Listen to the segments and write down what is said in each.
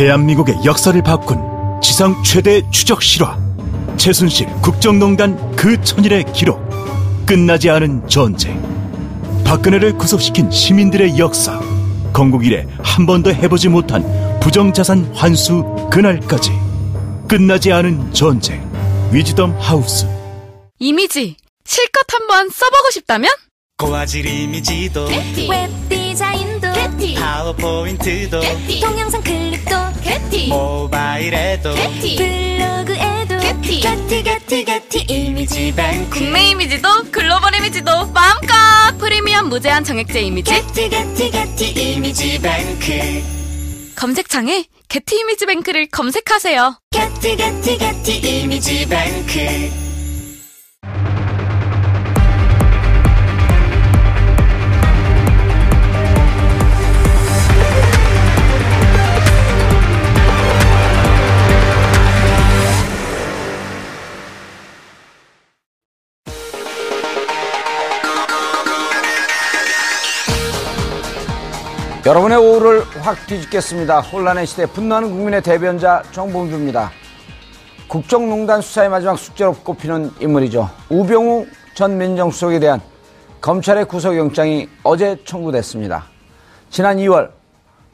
대한민국의 역사를 바꾼 지상 최대 추적 실화, 최순실 국정농단 그 천일의 기록, 끝나지 않은 전쟁, 박근혜를 구속시킨 시민들의 역사, 건국 이래 한 번도 해보지 못한 부정자산 환수 그날까지. 끝나지 않은 전쟁, 위즈덤 하우스. 이미지 실컷 한번 써보고 싶다면? 고화질 이미지도 Getty. 웹 디자인도 Getty. 파워포인트도 Getty. 동영상 클립도 Getty. 모바일에도 Getty. 블로그에도 Getty. Getty 이미지 뱅크. 국내 이미지도 글로벌 이미지도 마음껏 프리미엄 무제한 정액제 이미지 Getty 이미지 뱅크. 검색창에 Getty 이미지 뱅크를 검색하세요. Getty 이미지 뱅크. 여러분의 오후를 확 뒤집겠습니다. 혼란의 시대 분노하는 국민의 대변자 정봉주입니다. 국정농단 수사의 마지막 숙제로 꼽히는 인물이죠. 우병우 전 민정수석에 대한 검찰의 구속영장이 어제 청구됐습니다. 지난 2월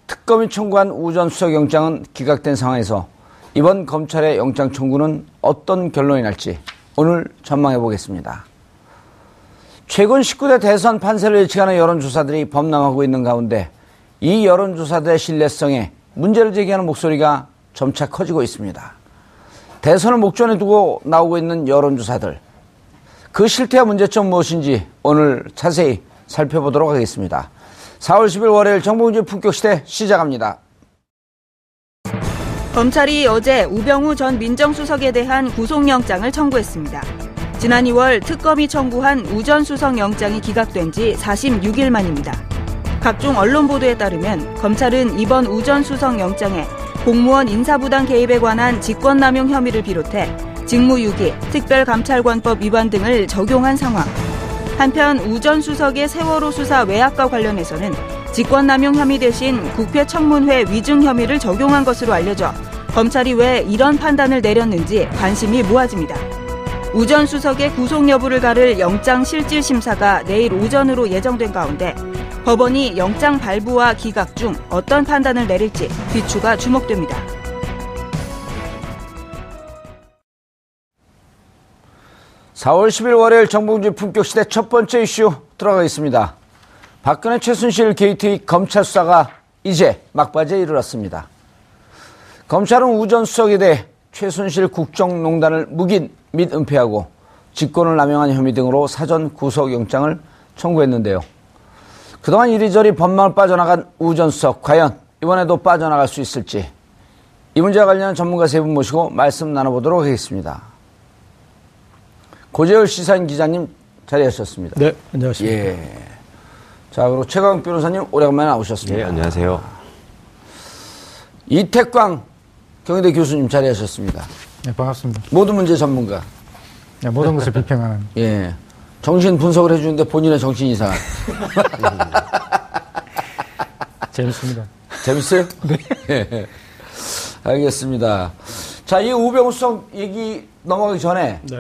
특검이 청구한 우 전 수석영장은 기각된 상황에서 이번 검찰의 영장 청구는 어떤 결론이 날지 오늘 전망해 보겠습니다. 최근 19대 대선 판세를 예측하는 여론조사들이 범람하고 있는 가운데 이 여론조사들의 신뢰성에 문제를 제기하는 목소리가 점차 커지고 있습니다. 대선을 목전에 두고 나오고 있는 여론조사들, 그 실태와 문제점 무엇인지 오늘 자세히 살펴보도록 하겠습니다. 4월 10일 월요일 정봉주 품격시대 시작합니다. 검찰이 어제 우병우 전 민정수석에 대한 구속영장을 청구했습니다. 지난 2월 특검이 청구한 우 전 수석 영장이 기각된 지 46일 만입니다. 각종 언론 보도에 따르면 검찰은 이번 우 전 수석 영장에 공무원 인사부당 개입에 관한 직권남용 혐의를 비롯해 직무유기, 특별감찰관법 위반 등을 적용한 상황. 한편 우 전 수석의 세월호 수사 외압과 관련해서는 직권남용 혐의 대신 국회 청문회 위증 혐의를 적용한 것으로 알려져 검찰이 왜 이런 판단을 내렸는지 관심이 모아집니다. 우 전 수석의 구속 여부를 가를 영장 실질 심사가 내일 오전으로 예정된 가운데 법원이 영장 발부와 기각 중 어떤 판단을 내릴지 귀추가 주목됩니다. (4월 10일) 월요일 정봉주 품격시대 첫 번째 이슈 들어가겠습니다. 박근혜 최순실 KT 검찰 수사가 이제 막바지에 이르렀습니다. 검찰은 우 전 수석에 대해 최순실 국정농단을 묵인 및 은폐하고 직권을 남용한 혐의 등으로 사전 구속영장을 청구했는데요. 그동안 이리저리 법망을 빠져나간 우 전 수석, 과연 이번에도 빠져나갈 수 있을지 이 문제와 관련한 전문가 세 분 모시고 말씀 나눠보도록 하겠습니다. 고재열 시사인 기자님 자리하셨습니다. 네, 안녕하십니까. 예. 자, 그리고 최강욱 변호사님 오랜만에 나오셨습니다. 네, 안녕하세요. 이택광 경희대 교수님 자리하셨습니다. 네, 반갑습니다. 모든 문제 전문가. 네, 모든 것을 비평하는. 예. 정신 분석을 해주는데 본인의 정신이 이상한. 재밌습니다. 재밌어요? 네. 예. 알겠습니다. 자, 이 우병우 수석 얘기 넘어가기 전에. 네.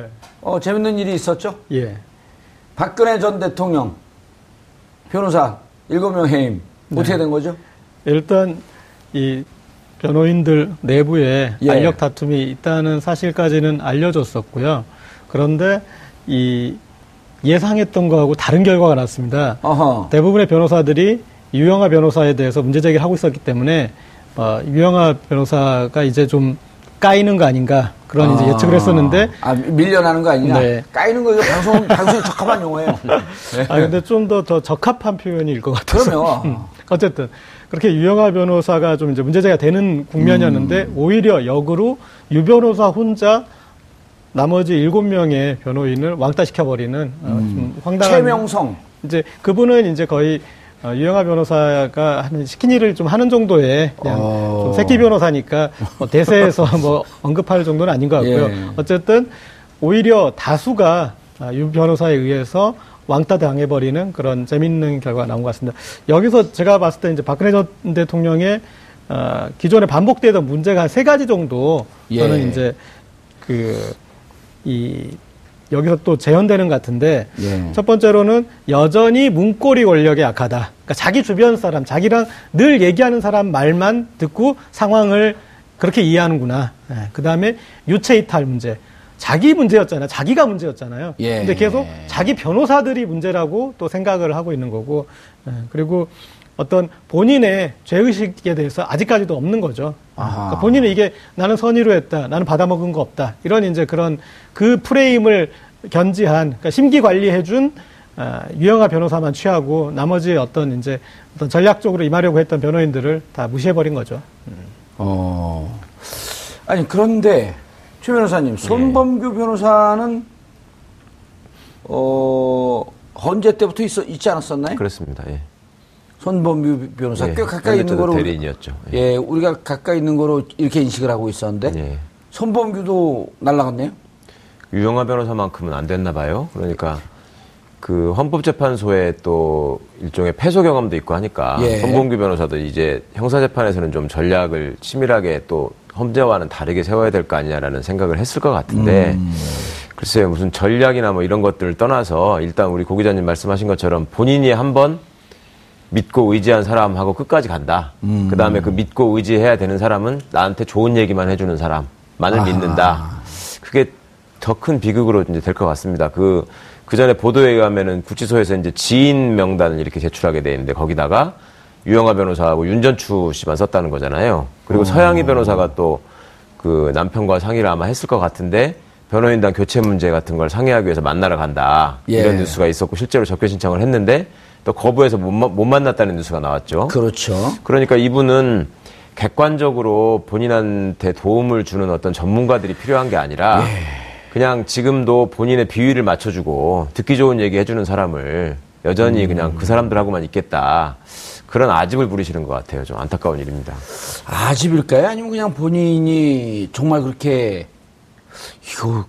재밌는 일이 있었죠? 예. 박근혜 전 대통령, 변호사 7명 해임. 네. 어떻게 된 거죠? 일단, 변호인들 내부에 알력 다툼이 있다는 사실까지는 알려줬었고요. 그런데 예상했던 거하고 다른 결과가 났습니다. 어허. 대부분의 변호사들이 유영하 변호사에 대해서 문제제기를 하고 있었기 때문에 유영하 변호사가 이제 좀 까이는 거 아닌가 그런 이제 예측을 했었는데 밀려나는 거 아니냐. 네. 까이는 거 이거 방송에 적합한 용어예요. 네. 근데 좀 더 적합한 표현일 것 같아서. 그럼요. 어쨌든. 그렇게 유영하 변호사가 좀 이제 문제제기가 되는 국면이었는데 오히려 역으로 유 변호사 혼자 나머지 7명의 변호인을 왕따시켜버리는 좀 황당한. 최명성. 이제 그분은 이제 거의 유영하 변호사가 하는 시킨 일을 좀 하는 정도의 그냥 좀 새끼 변호사니까 대세에서 언급할 정도는 아닌 것 같고요. 예. 어쨌든 오히려 다수가 유 변호사에 의해서 왕따 당해버리는 그런 재밌는 결과가 나온 것 같습니다. 여기서 제가 봤을 때 이제 박근혜 전 대통령의 기존에 반복되던 문제가 한 세 가지 정도 저는 이제 여기서 또 재현되는 것 같은데 첫 번째로는 여전히 문고리 권력에 약하다. 그러니까 자기 주변 사람, 자기랑 늘 얘기하는 사람 말만 듣고 상황을 그렇게 이해하는구나. 그다음에 유체이탈 문제. 자기 문제였잖아요. 자기가 문제였잖아요. 근데 계속 자기 변호사들이 문제라고 또 생각을 하고 있는 거고. 그리고 어떤 본인의 죄의식에 대해서 아직까지도 없는 거죠. 그러니까 본인은 이게 나는 선의로 했다. 나는 받아먹은 거 없다. 이런 이제 그런 그 프레임을 견지한, 그러니까 심기 관리해준 유영하 변호사만 취하고 나머지 어떤 이제 어떤 전략적으로 임하려고 했던 변호인들을 다 무시해버린 거죠. 아니, 그런데 최 변호사님, 손범규 변호사는, 헌재 때부터 있지 않았었나요? 그렇습니다. 손범규 변호사 꽤 가까이 있는 거로. 대리인이었죠. 우리가 가까이 있는 거로 이렇게 인식을 하고 있었는데, 손범규도 날라갔네요? 유영하 변호사만큼은 안 됐나 봐요. 그러니까, 그 헌법재판소에 또 일종의 패소 경험도 있고 하니까, 손범규 변호사도 이제 형사재판에서는 좀 전략을 치밀하게 또 헌재와는 다르게 세워야 될 거 아니냐라는 생각을 했을 것 같은데, 글쎄요, 무슨 전략이나 뭐 이런 것들을 떠나서 일단 우리 고 기자님 말씀하신 것처럼 본인이 한번 믿고 의지한 사람하고 끝까지 간다. 그 다음에 그 믿고 의지해야 되는 사람은 나한테 좋은 얘기만 해주는 사람만을 믿는다. 그게 더 큰 비극으로 이제 될 것 같습니다. 그 전에 보도에 의하면은 구치소에서 이제 지인 명단을 이렇게 제출하게 돼 있는데 거기다가 유영하 변호사하고 윤전추 씨만 썼다는 거잖아요. 그리고 서양희 변호사가 또 그 남편과 상의를 아마 했을 것 같은데 변호인단 교체 문제 같은 걸 상의하기 위해서 만나러 간다. 이런 뉴스가 있었고 실제로 접견 신청을 했는데 또 거부해서 못 만났다는 뉴스가 나왔죠. 그렇죠. 그러니까 이분은 객관적으로 본인한테 도움을 주는 어떤 전문가들이 필요한 게 아니라 그냥 지금도 본인의 비위를 맞춰주고 듣기 좋은 얘기 해주는 사람을 여전히 그냥 그 사람들하고만 있겠다. 그런 아집을 부리시는 것 같아요. 좀 안타까운 일입니다. 아집일까요? 아니면 그냥 본인이 정말 그렇게, 이거,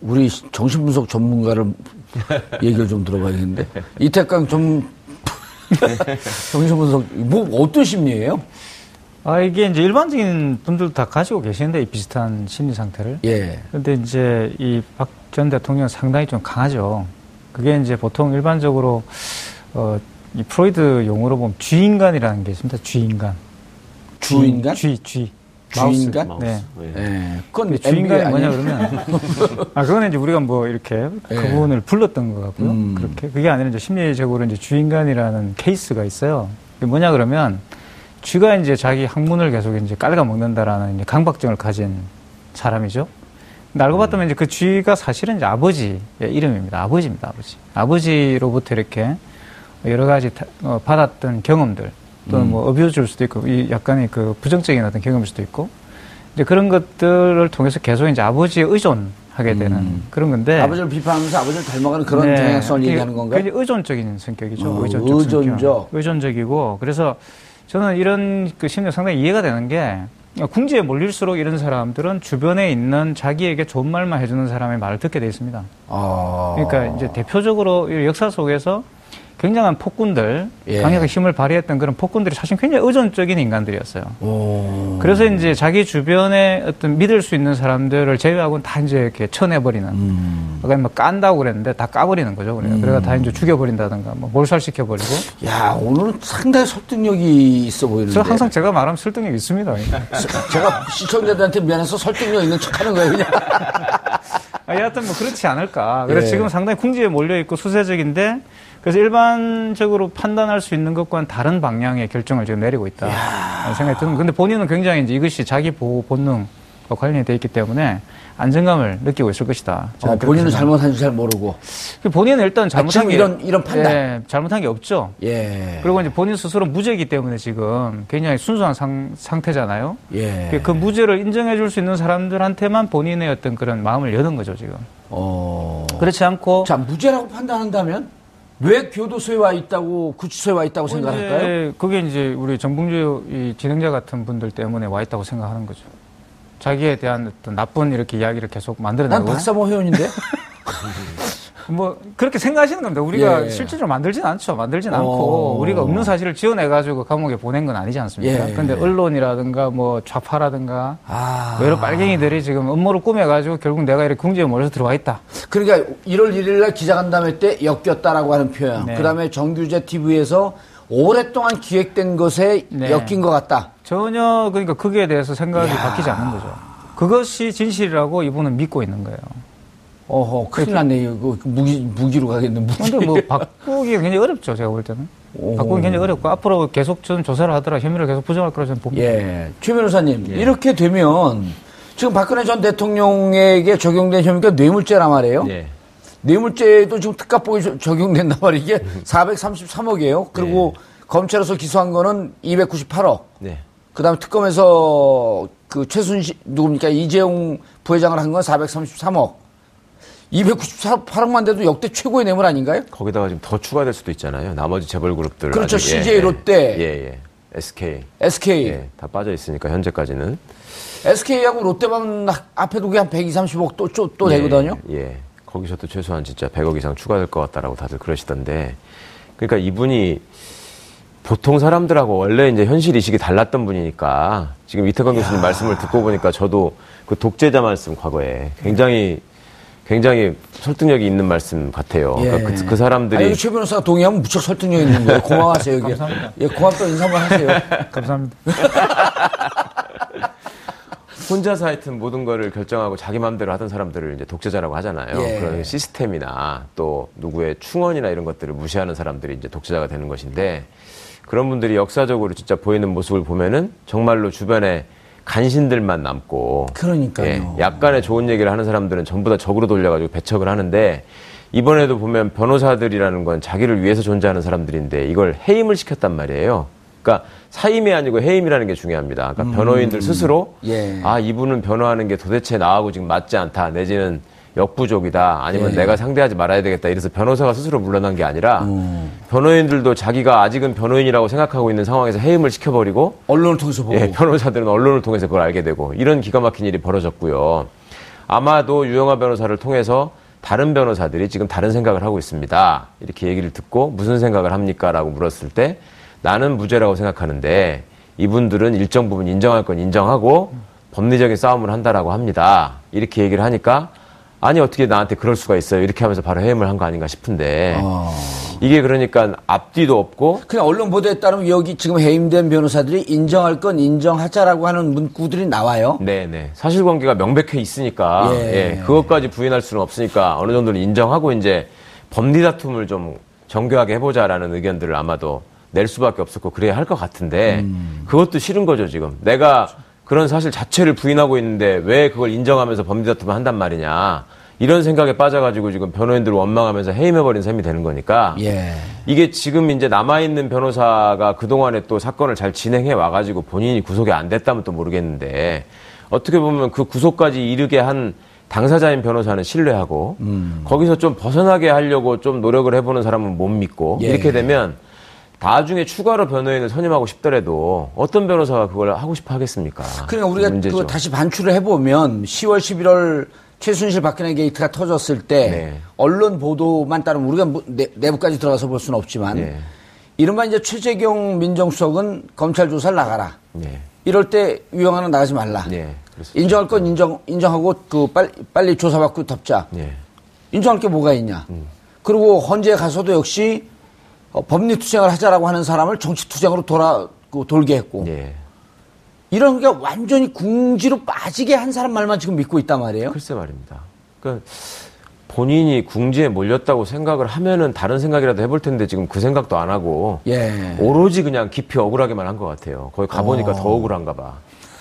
우리 정신분석 전문가를 얘기를 좀 들어봐야겠는데. 이택광 정신분석, 어떤 심리예요? 이게 이제 일반적인 분들도 다 가지고 계시는데, 이 비슷한 심리 상태를. 근데 이제 이 박 전 대통령은 상당히 좀 강하죠. 그게 이제 보통 일반적으로, 이 프로이드 용어로 보면 쥐인간이라는 게 있습니다. 쥐인간. 쥐인간? 쥐인간? 마우스. 그건 쥐인간이 뭐냐 그러면 그거는 이제 우리가 뭐 이렇게 그분을 불렀던 것 같고요. 그렇게 그게 아니라 이제 심리적으로 이제 쥐인간이라는 케이스가 있어요. 그게 뭐냐 그러면 쥐가 이제 자기 항문을 계속 이제 깔아 먹는다라는 이제 강박증을 가진 사람이죠. 근데 알고 봤더니 이제 그 쥐가 사실은 이제 아버지의 이름입니다. 아버지입니다. 아버지. 아버지로부터 이렇게 여러 가지 받았던 경험들 또는 뭐 어뷰즈일 수도 있고 이 약간의 그 부정적인 어떤 경험일 수도 있고 이제 그런 것들을 통해서 계속 이제 아버지에 의존하게 되는 그런 건데 아버지를 비판하면서 아버지를 닮아가는 그런 경향성을 얘기하는 건가요? 굉장히 의존적인 성격이죠. 의존적이고 그래서 저는 이런 그 심리가 상당히 이해가 되는 게 궁지에 몰릴수록 이런 사람들은 주변에 있는 자기에게 좋은 말만 해주는 사람의 말을 듣게 돼 있습니다. 그러니까 이제 대표적으로 역사 속에서 굉장한 폭군들, 강력한 힘을 발휘했던 그런 폭군들이 사실 굉장히 의존적인 인간들이었어요. 그래서 이제 자기 주변에 어떤 믿을 수 있는 사람들을 제외하고는 다 이제 이렇게 쳐내버리는. 아까 뭐 깐다고 그랬는데 다 까버리는 거죠. 그래가 다 이제 죽여버린다든가, 뭐 몰살시켜버리고. 야, 오늘은 상당히 설득력이 있어 보이는데. 저 항상 제가 말하면 설득력이 있습니다. 제가 시청자들한테 미안해서 설득력 있는 척 하는 거예요, 그냥. 여하튼 뭐 그렇지 않을까. 그래서 지금 상당히 궁지에 몰려있고 수세적인데 그래서 일반적으로 판단할 수 있는 것과는 다른 방향의 결정을 지금 내리고 있다는 생각이 드는. 근데 본인은 굉장히 이제 이것이 자기 보호 본능과 관련이 돼 있기 때문에 안정감을 느끼고 있을 것이다. 본인은 잘못한지 잘 모르고. 본인은 일단 잘못한 게 이런 판단. 잘못한 게 없죠. 그리고 이제 본인 스스로 무죄이기 때문에 지금 굉장히 순수한 상태잖아요. 그 무죄를 인정해줄 수 있는 사람들한테만 본인의 어떤 그런 마음을 여는 거죠 지금. 그렇지 않고. 자 무죄라고 판단한다면? 왜 교도소에 와 있다고 구치소에 와 있다고 생각할까요? 그게 이제 우리 정봉주 이 진행자 같은 분들 때문에 와 있다고 생각하는 거죠. 자기에 대한 어떤 나쁜 이렇게 이야기를 계속 만들어내고. 난 박사모 회원인데. 뭐 그렇게 생각하시는 겁니다. 우리가 예. 실질적으로 만들진 않죠. 만들진 않고 우리가 없는 사실을 지어내가지고 감옥에 보낸 건 아니지 않습니까? 그런데 언론이라든가 뭐 좌파라든가 여러 빨갱이들이 지금 음모를 꾸며가지고 결국 내가 이렇게 궁지에 몰려서 들어와 있다. 그러니까 1월 1일 날 기자간담회 때 엮였다라고 하는 표현. 네. 그다음에 정규제 TV에서 오랫동안 기획된 것에 네. 엮인 것 같다. 전혀 그러니까 거기에 대해서 생각이 바뀌지 않는 거죠. 그것이 진실이라고 이분은 믿고 있는 거예요. 어허, 큰일 났네. 이거 무기로 가겠네, 무기. 근데 뭐, 바꾸기 굉장히 어렵죠, 제가 볼 때는. 바꾸기 굉장히 어렵고, 앞으로 계속 저는 조사를 하더라, 혐의를 계속 부정할 거라 저는 봅니다. 예. 최 변호사님, 예. 이렇게 되면, 지금 박근혜 전 대통령에게 적용된 혐의가 뇌물죄란 말이에요. 예. 뇌물죄도 지금 특가법이 적용된단 말이에요. 이게 433억이에요. 그리고 예. 검찰에서 기소한 거는 298억. 예. 그 다음에 특검에서 그 최순실, 누굽니까? 이재용 부회장을 한 건 433억. 298억만 돼도 역대 최고의 뇌물 아닌가요? 거기다가 지금 더 추가될 수도 있잖아요. 나머지 재벌 그룹들. 그렇죠. 아직, CJ, 예, 롯데. 예, 예. SK. 예, 다 빠져 있으니까, 현재까지는. SK하고 롯데만 앞에 두게 한 120~130억 또 되거든요? 예. 거기서 또 최소한 진짜 100억 이상 추가될 것 같다라고 다들 그러시던데. 그러니까 이분이 보통 사람들하고 원래 이제 현실 이식이 달랐던 분이니까 지금 이태광 교수님 말씀을 듣고 보니까 저도 그 독재자 말씀 과거에 굉장히 설득력이 있는 말씀 같아요. 예. 그러니까 그 사람들이. 아니, 최 변호사가 동의하면 무척 설득력이 있는 거예요. 고마워하세요, 여기. 감사합니다. 예, 고맙다고 인사만 하세요. 감사합니다. 혼자서 하여튼 모든 거를 결정하고 자기 마음대로 하던 사람들을 이제 독재자라고 하잖아요. 예. 그런 시스템이나 또 누구의 충언이나 이런 것들을 무시하는 사람들이 이제 독재자가 되는 것인데, 그런 분들이 역사적으로 진짜 보이는 모습을 보면은 정말로 주변에 간신들만 남고, 그러니까요. 예, 약간의 좋은 얘기를 하는 사람들은 전부 다 적으로 돌려가지고 배척을 하는데, 이번에도 보면 변호사들이라는 건 자기를 위해서 존재하는 사람들인데 이걸 해임을 시켰단 말이에요. 그러니까 사임이 아니고 해임이라는 게 중요합니다. 그러니까 변호인들 스스로 예. 아, 이분은 변호하는 게 도대체 나하고 지금 맞지 않다, 내지는 역부족이다, 아니면 예. 내가 상대하지 말아야 되겠다, 이래서 변호사가 스스로 물러난 게 아니라 변호인들도 자기가 아직은 변호인이라고 생각하고 있는 상황에서 해임을 시켜버리고, 언론을 통해서 보고 예, 변호사들은 언론을 통해서 그걸 알게 되고, 이런 기가 막힌 일이 벌어졌고요. 아마도 유영하 변호사를 통해서 다른 변호사들이 지금 다른 생각을 하고 있습니다, 이렇게 얘기를 듣고 무슨 생각을 합니까? 라고 물었을 때, 나는 무죄라고 생각하는데 이분들은 일정 부분 인정할 건 인정하고 법리적인 싸움을 한다라고 합니다, 이렇게 얘기를 하니까, 아니 어떻게 나한테 그럴 수가 있어요, 이렇게 하면서 바로 해임을 한 거 아닌가 싶은데 이게 그러니까 앞뒤도 없고, 그냥 언론 보도에 따르면 여기 지금 해임된 변호사들이 인정할 건 인정하자라고 하는 문구들이 나와요. 네네. 사실관계가 명백해 있으니까 예. 예, 그것까지 부인할 수는 없으니까 어느 정도는 인정하고 이제 법리 다툼을 좀 정교하게 해보자라는 의견들을 아마도 낼 수밖에 없었고 그래야 할 것 같은데 그것도 싫은 거죠 지금. 내가 그런 사실 자체를 부인하고 있는데 왜 그걸 인정하면서 법리 다툼을 한단 말이냐, 이런 생각에 빠져가지고 지금 변호인들을 원망하면서 해임해버린 셈이 되는 거니까 예. 이게 지금 이제 남아있는 변호사가 그동안에 또 사건을 잘 진행해 와가지고 본인이 구속이 안 됐다면 또 모르겠는데, 어떻게 보면 그 구속까지 이르게 한 당사자인 변호사는 신뢰하고 거기서 좀 벗어나게 하려고 좀 노력을 해보는 사람은 못 믿고 예. 이렇게 되면 나중에 추가로 변호인을 선임하고 싶더라도 어떤 변호사가 그걸 하고 싶어 하겠습니까? 그러니까 우리가 그걸 다시 반추를 해보면 10월, 11월 최순실 박근혜 게이트가 터졌을 때 네. 언론 보도만 따르면, 우리가 내부까지 들어가서 볼 수는 없지만 네. 이른바 이제 최재경 민정수석은 검찰 조사를 나가라. 네. 이럴 때 유영하는 나가지 말라. 네. 인정할 건 인정하고 그 빨리 조사받고 덮자. 네. 인정할 게 뭐가 있냐. 그리고 헌재에 가서도 역시 법리 투쟁을 하자라고 하는 사람을 정치 투쟁으로 돌게 했고 예. 이런 게 완전히 궁지로 빠지게 한 사람 말만 지금 믿고 있단 말이에요. 글쎄 말입니다. 그러니까 본인이 궁지에 몰렸다고 생각을 하면은 다른 생각이라도 해볼 텐데 지금 그 생각도 안 하고 예. 오로지 그냥 깊이 억울하게만 한 것 같아요. 거기 가보니까 더 억울한가 봐.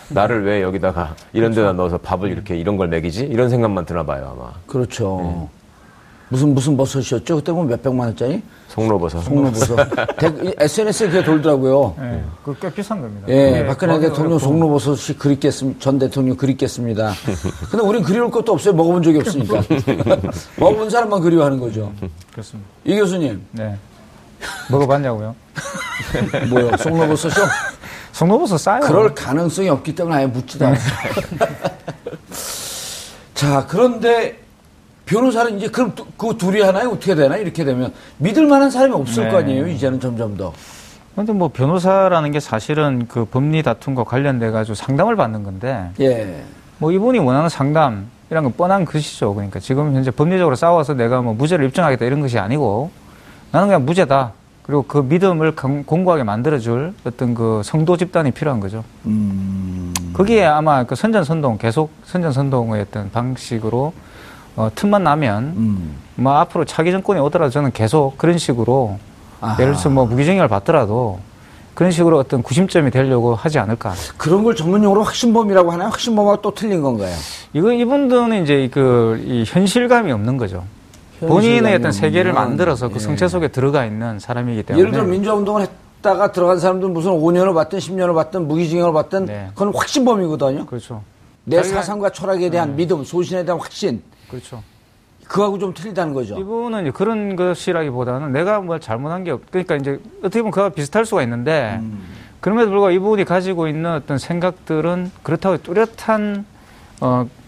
나를 왜 여기다가 이런 데다 넣어서 밥을 이렇게 이런 걸 먹이지? 이런 생각만 드나 봐요 아마. 그렇죠. 예. 무슨 버섯이었죠? 그때 보면 몇백만원짜리? 송로버섯. SNS에 그게 돌더라고요. 예. 그거 꽤 비싼 겁니다. 예. 박근혜 대통령 송로버섯이 전 대통령 그립겠습니다. 근데 우린 그리울 것도 없어요. 먹어본 적이 없으니까. 먹어본 사람만 그리워하는 거죠. 그렇습니다. 이 교수님. 네. 먹어봤냐고요? 뭐요? 송로버섯이요? 송로버섯 싸요. 그럴 가능성이 없기 때문에 아예 묻지도 않아요. 자, 그런데 변호사는 이제 그럼 그 둘이 하나요? 어떻게 되나요? 이렇게 되면 믿을 만한 사람이 없을 네. 거 아니에요? 이제는 점점 더. 그런데 뭐 변호사라는 게 사실은 그 법리 다툼과 관련돼 가지고 상담을 받는 건데. 예. 뭐 이분이 원하는 상담. 이런 건 뻔한 것이죠. 그러니까 지금 현재 법리적으로 싸워서 내가 뭐 무죄를 입증하겠다 이런 것이 아니고 나는 그냥 무죄다. 그리고 그 믿음을 공고하게 만들어줄 어떤 그 성도 집단이 필요한 거죠. 거기에 아마 그 선전선동, 계속 선전선동의 어떤 방식으로 틈만 나면 뭐 앞으로 차기 정권이 오더라도 저는 계속 그런 식으로 아하. 예를 들어서 뭐 무기징역을 받더라도 그런 식으로 어떤 구심점이 되려고 하지 않을까. 그런 걸 전문용어로 확신범이라고 하나요? 확신범하고 또 틀린 건가요? 이거 이분들은 이제 이 현실감이 없는 거죠. 본인의 어떤 세계를 만들어서 그 예. 성체 속에 들어가 있는 사람이기 때문에. 예를 들어 민주화운동을 했다가 들어간 사람들은 무슨 5년을 받든 10년을 받든 무기징역을 받든 네. 그건 확신범이거든요. 그렇죠. 내 사상과 철학에 대한 믿음, 소신에 대한 확신. 그렇죠. 그하고 좀 틀리다는 거죠. 이분은 이제 그런 것이라기보다는 내가 뭐 잘못한 게 그러니까 이제 어떻게 보면 그와 비슷할 수가 있는데 그럼에도 불구하고 이분이 가지고 있는 어떤 생각들은 그렇다고 뚜렷한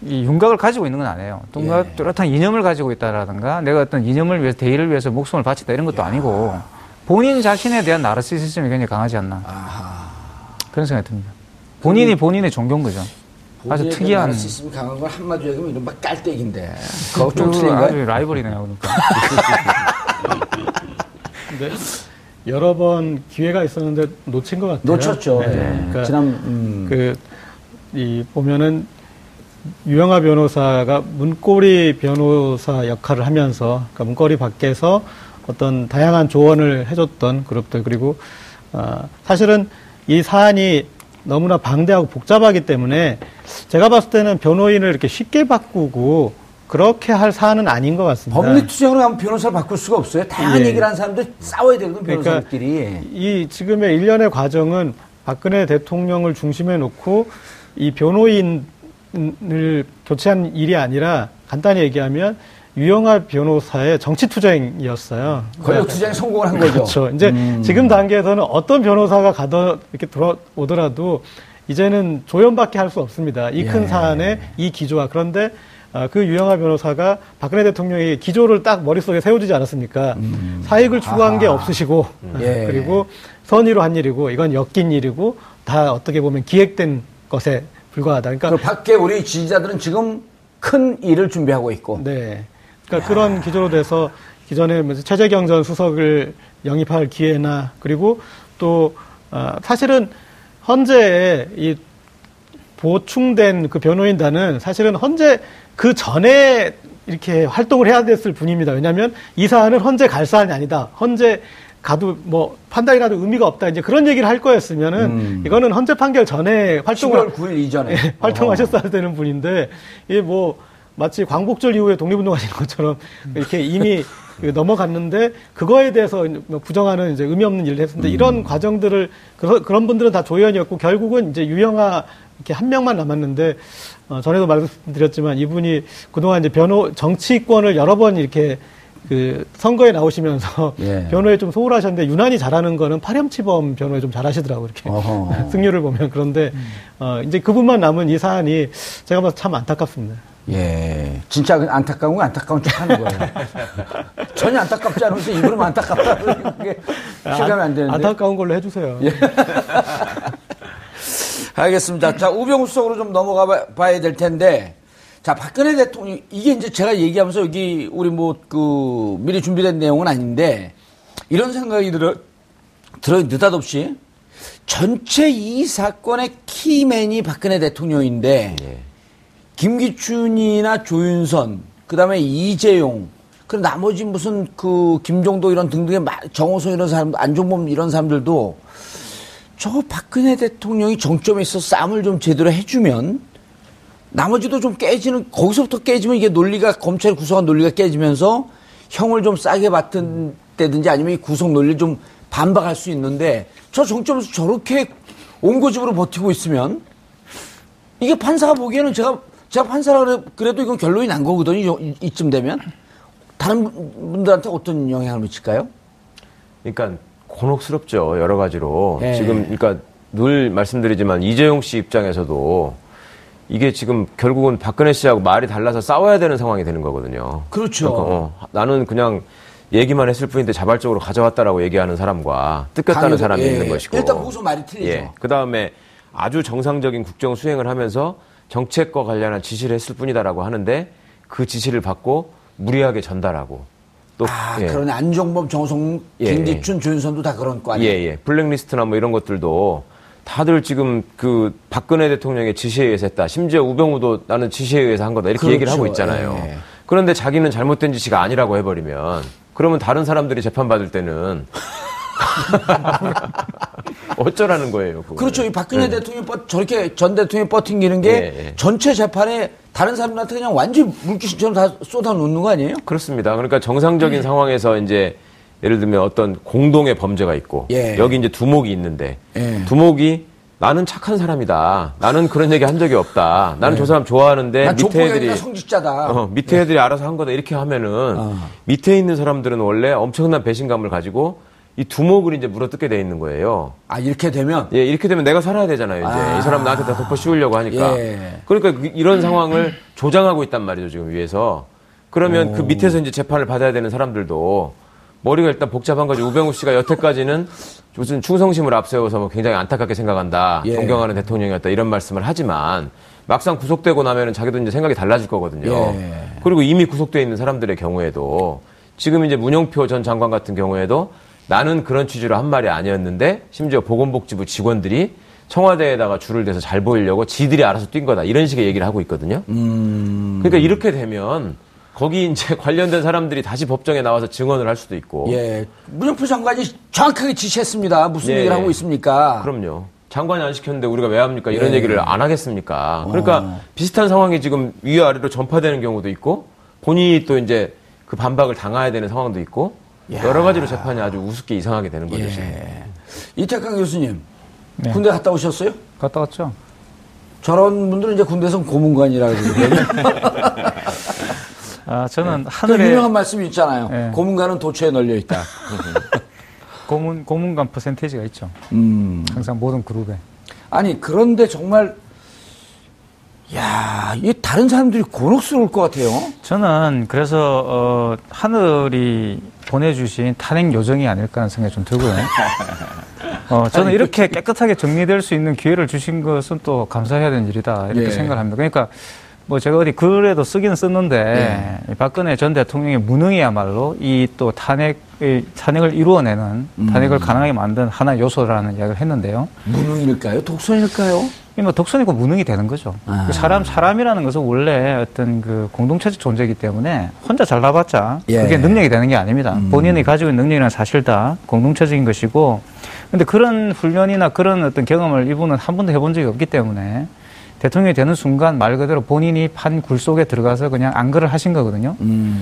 이 윤곽을 가지고 있는 건 아니에요. 예. 뚜렷한 이념을 가지고 있다라든가 내가 어떤 이념을 위해서 대의를 위해서 목숨을 바치다 이런 것도 야. 아니고 본인 자신에 대한 나르시시즘이 굉장히 강하지 않나. 아하. 그런 생각이 듭니다. 본인이 본인의 종교인 거죠. 아주 특이한. 나르시즘이 강한 건 한마디로 얘기하면 이른바 깔때기인데. 그거 좀 틀린가요? 아주 라이벌이네요, 그러니까. 근데 여러 번 기회가 있었는데 놓친 것 같아요. 놓쳤죠. 네. 네. 그러니까 지난, 보면은 유영하 변호사가 문고리 변호사 역할을 하면서, 그러니까 문고리 밖에서 어떤 다양한 조언을 해줬던 그룹들, 그리고, 사실은 이 사안이 너무나 방대하고 복잡하기 때문에 제가 봤을 때는 변호인을 이렇게 쉽게 바꾸고 그렇게 할 사안은 아닌 것 같습니다. 법리 투쟁으로 가면 변호사를 바꿀 수가 없어요. 다양한 예. 얘기를 하는 사람들 싸워야 되거든, 변호사들끼리. 그러니까 이 지금의 일련의 과정은 박근혜 대통령을 중심에 놓고 이 변호인을 교체한 일이 아니라 간단히 얘기하면 유영하 변호사의 정치 투쟁이었어요. 권력 투쟁에 성공을 한 거죠. 그렇죠. 이제 지금 단계에서는 어떤 변호사가 이렇게 들어오더라도 이제는 조연밖에 할 수 없습니다. 이 큰 예. 사안의 이 기조와 그런데 그 유영하 변호사가 박근혜 대통령이 기조를 딱 머릿속에 세워주지 않았습니까? 사익을 추구한 게 없으시고 예. 그리고 선의로 한 일이고 이건 엮인 일이고 다 어떻게 보면 기획된 것에 불과하다. 그러니까 밖에 우리 지지자들은 지금 큰 일을 준비하고 있고. 네. 그러니까 그런 기조로 돼서 기존에 최재경 전 수석을 영입할 기회나 그리고 또 사실은 헌재에 이 보충된 그 변호인단은 사실은 헌재 그 전에 이렇게 활동을 해야 됐을 분입니다. 왜냐하면 이 사안은 헌재 갈 사안이 아니다. 헌재 가도 뭐 판단이 가도 의미가 없다. 이제 그런 얘기를 할 거였으면은 이거는 헌재 판결 전에 10월 9일 이전에 활동하셨어야 되는 분인데 이게 뭐. 마치 광복절 이후에 독립운동하시는 것처럼 이렇게 이미 넘어갔는데 그거에 대해서 부정하는 이제 의미 없는 일을 했는데 이런 과정들을 그런 분들은 다 조연이었고 결국은 이제 유영하 이렇게 한 명만 남았는데 전에도 말씀드렸지만 이분이 그동안 이제 정치권을 여러 번 이렇게 그 선거에 나오시면서 예. 변호에 좀 소홀하셨는데 유난히 잘하는 거는 파렴치범 변호에 좀 잘하시더라고요. 이렇게 승률을 보면 그런데 이제 그분만 남은 이 사안이 제가 봐서 참 안타깝습니다. 예. 진짜 안타까운 건 안타까운 척 하는 거예요. 전혀 안타깝지 않으면서 입으로 안타깝다는 게 실감이 안 되는데. 안타까운 걸로 해주세요. 예. 알겠습니다. 자, 우병우 수석으로 좀 넘어가 봐야 될 텐데. 자, 박근혜 대통령, 이게 이제 제가 얘기하면서 여기 우리 미리 준비된 내용은 아닌데, 이런 생각이 들어요. 느닷없이. 전체 이 사건의 키맨이 박근혜 대통령인데, 예. 김기춘이나 조윤선, 그 다음에 이재용, 그 나머지 무슨 김종도 이런 등등의 정호성 이런 사람들, 안종범 이런 사람들도 저 박근혜 대통령이 정점에 있어서 싸움을 좀 제대로 해주면 나머지도 좀 거기서부터 깨지면 이게 논리가, 검찰 구성한 논리가 깨지면서 형을 좀 싸게 받든다든지 아니면 이 구성 논리를 좀 반박할 수 있는데 저 정점에서 저렇게 옹고집으로 버티고 있으면 이게 판사가 보기에는 제가 판사라 그래도 이건 결론이 난 거거든요. 이쯤 되면 다른 분들한테 어떤 영향을 미칠까요? 그러니까 곤혹스럽죠. 여러 가지로. 예. 지금 그러니까 늘 말씀드리지만 이재용 씨 입장에서도 이게 지금 결국은 박근혜 씨하고 말이 달라서 싸워야 되는 상황이 되는 거거든요. 그렇죠. 그러니까, 나는 그냥 얘기만 했을 뿐인데 자발적으로 가져왔다라고 얘기하는 사람과 뜯겼다는 사람이 있는 것이고. 일단 보고서 말이 틀리죠. 예. 그다음에 아주 정상적인 국정 수행을 하면서 정책과 관련한 지시를 했을 뿐이다라고 하는데 그 지시를 받고 무리하게 전달하고. 또 예. 그런 안종범, 정호성, 김기춘, 조윤선도 다 그런 거 아니에요? 예. 블랙리스트나 뭐 이런 것들도 다들 지금 그 박근혜 대통령의 지시에 의해서 했다. 심지어 우병우도 나는 지시에 의해서 한 거다. 이렇게 그렇죠. 얘기를 하고 있잖아요. 예. 그런데 자기는 잘못된 지시가 아니라고 해버리면 그러면 다른 사람들이 재판받을 때는 어쩌라는 거예요. 그거는. 그렇죠. 이 박근혜 대통령이 저렇게 전 대통령이 버팅기는 게 전체 재판에 다른 사람들한테 그냥 완전히 물귀신처럼 다 쏟아놓는 거 아니에요? 그렇습니다. 그러니까 정상적인 상황에서 이제 예를 들면 어떤 공동의 범죄가 있고 여기 이제 두목이 있는데 두목이 나는 착한 사람이다. 나는 그런 얘기 한 적이 없다. 나는 저 사람 좋아하는데 난 밑에 애들이 성직자다. 밑에 애들이 알아서 한 거다. 이렇게 하면은 밑에 있는 사람들은 원래 엄청난 배신감을 가지고 이 두목을 이제 물어뜯게 돼 있는 거예요. 아, 이렇게 되면? 예, 이렇게 되면 내가 살아야 되잖아요, 이제. 이 사람 나한테 다 덮어 씌우려고 하니까. 그러니까 이런 상황을 조장하고 있단 말이죠, 지금 위에서. 그러면 그 밑에서 이제 재판을 받아야 되는 사람들도 머리가 일단 복잡한 거지. 우병우 씨가 여태까지는 무슨 충성심을 앞세워서 뭐 굉장히 안타깝게 생각한다. 존경하는 대통령이었다. 이런 말씀을 하지만 막상 구속되고 나면은 자기도 이제 생각이 달라질 거거든요. 그리고 이미 구속되어 있는 사람들의 경우에도 지금 이제 문형표 전 장관 같은 경우에도 나는 그런 취지로 한 말이 아니었는데 심지어 보건복지부 직원들이 청와대에다가 줄을 대서 잘 보이려고 지들이 알아서 뛴 거다. 이런 식의 얘기를 하고 있거든요. 그러니까 이렇게 되면 거기 이제 관련된 사람들이 다시 법정에 나와서 증언을 할 수도 있고. 예. 문형표 장관이 정확하게 지시했습니다. 무슨 얘기를 하고 있습니까? 그럼요. 장관이 안 시켰는데 우리가 왜 합니까? 이런 얘기를 안 하겠습니까? 그러니까 비슷한 상황이 지금 위아래로 전파되는 경우도 있고 본인이 또 이제 그 반박을 당해야 되는 상황도 있고 여러 가지로 재판이 아주 우습게 이상하게 되는 거죠. 이택광 교수님, 군대 갔다 오셨어요? 갔다 왔죠. 저런 분들은 이제 군대에서는 고문관이라고 그러거든요. 아, 저는 하늘에. 그 유명한 말씀이 있잖아요. 고문관은 도처에 널려 있다. 고문관 퍼센테이지가 있죠. 항상 모든 그룹에. 아니, 그런데 정말, 야, 이 다른 사람들이 곤혹스러울 것 같아요. 저는 그래서, 하늘이 보내주신 탄핵 요정이 아닐까 하는 생각이 좀 들고요. 저는 이렇게 깨끗하게 정리될 수 있는 기회를 주신 것은 또 감사해야 되는 일이다. 이렇게 생각을 합니다. 그러니까, 뭐 제가 어디 글에도 쓰기는 썼는데 박근혜 전 대통령의 무능이야말로 이 또 탄핵을 이루어내는 탄핵을 가능하게 만든 하나의 요소라는 이야기를 했는데요. 무능일까요? 독선일까요? 뭐 독선이고 무능이 되는 거죠. 아. 사람이라는 것은 원래 어떤 그 공동체적 존재이기 때문에 혼자 잘나봤자 그게 능력이 되는 게 아닙니다. 본인이 가지고 있는 능력이란 사실 다 공동체적인 것이고, 근데 그런 훈련이나 그런 어떤 경험을 이분은 한 번도 해본 적이 없기 때문에. 대통령이 되는 순간 말 그대로 본인이 판 굴 속에 들어가서 그냥 안거를 하신 거거든요.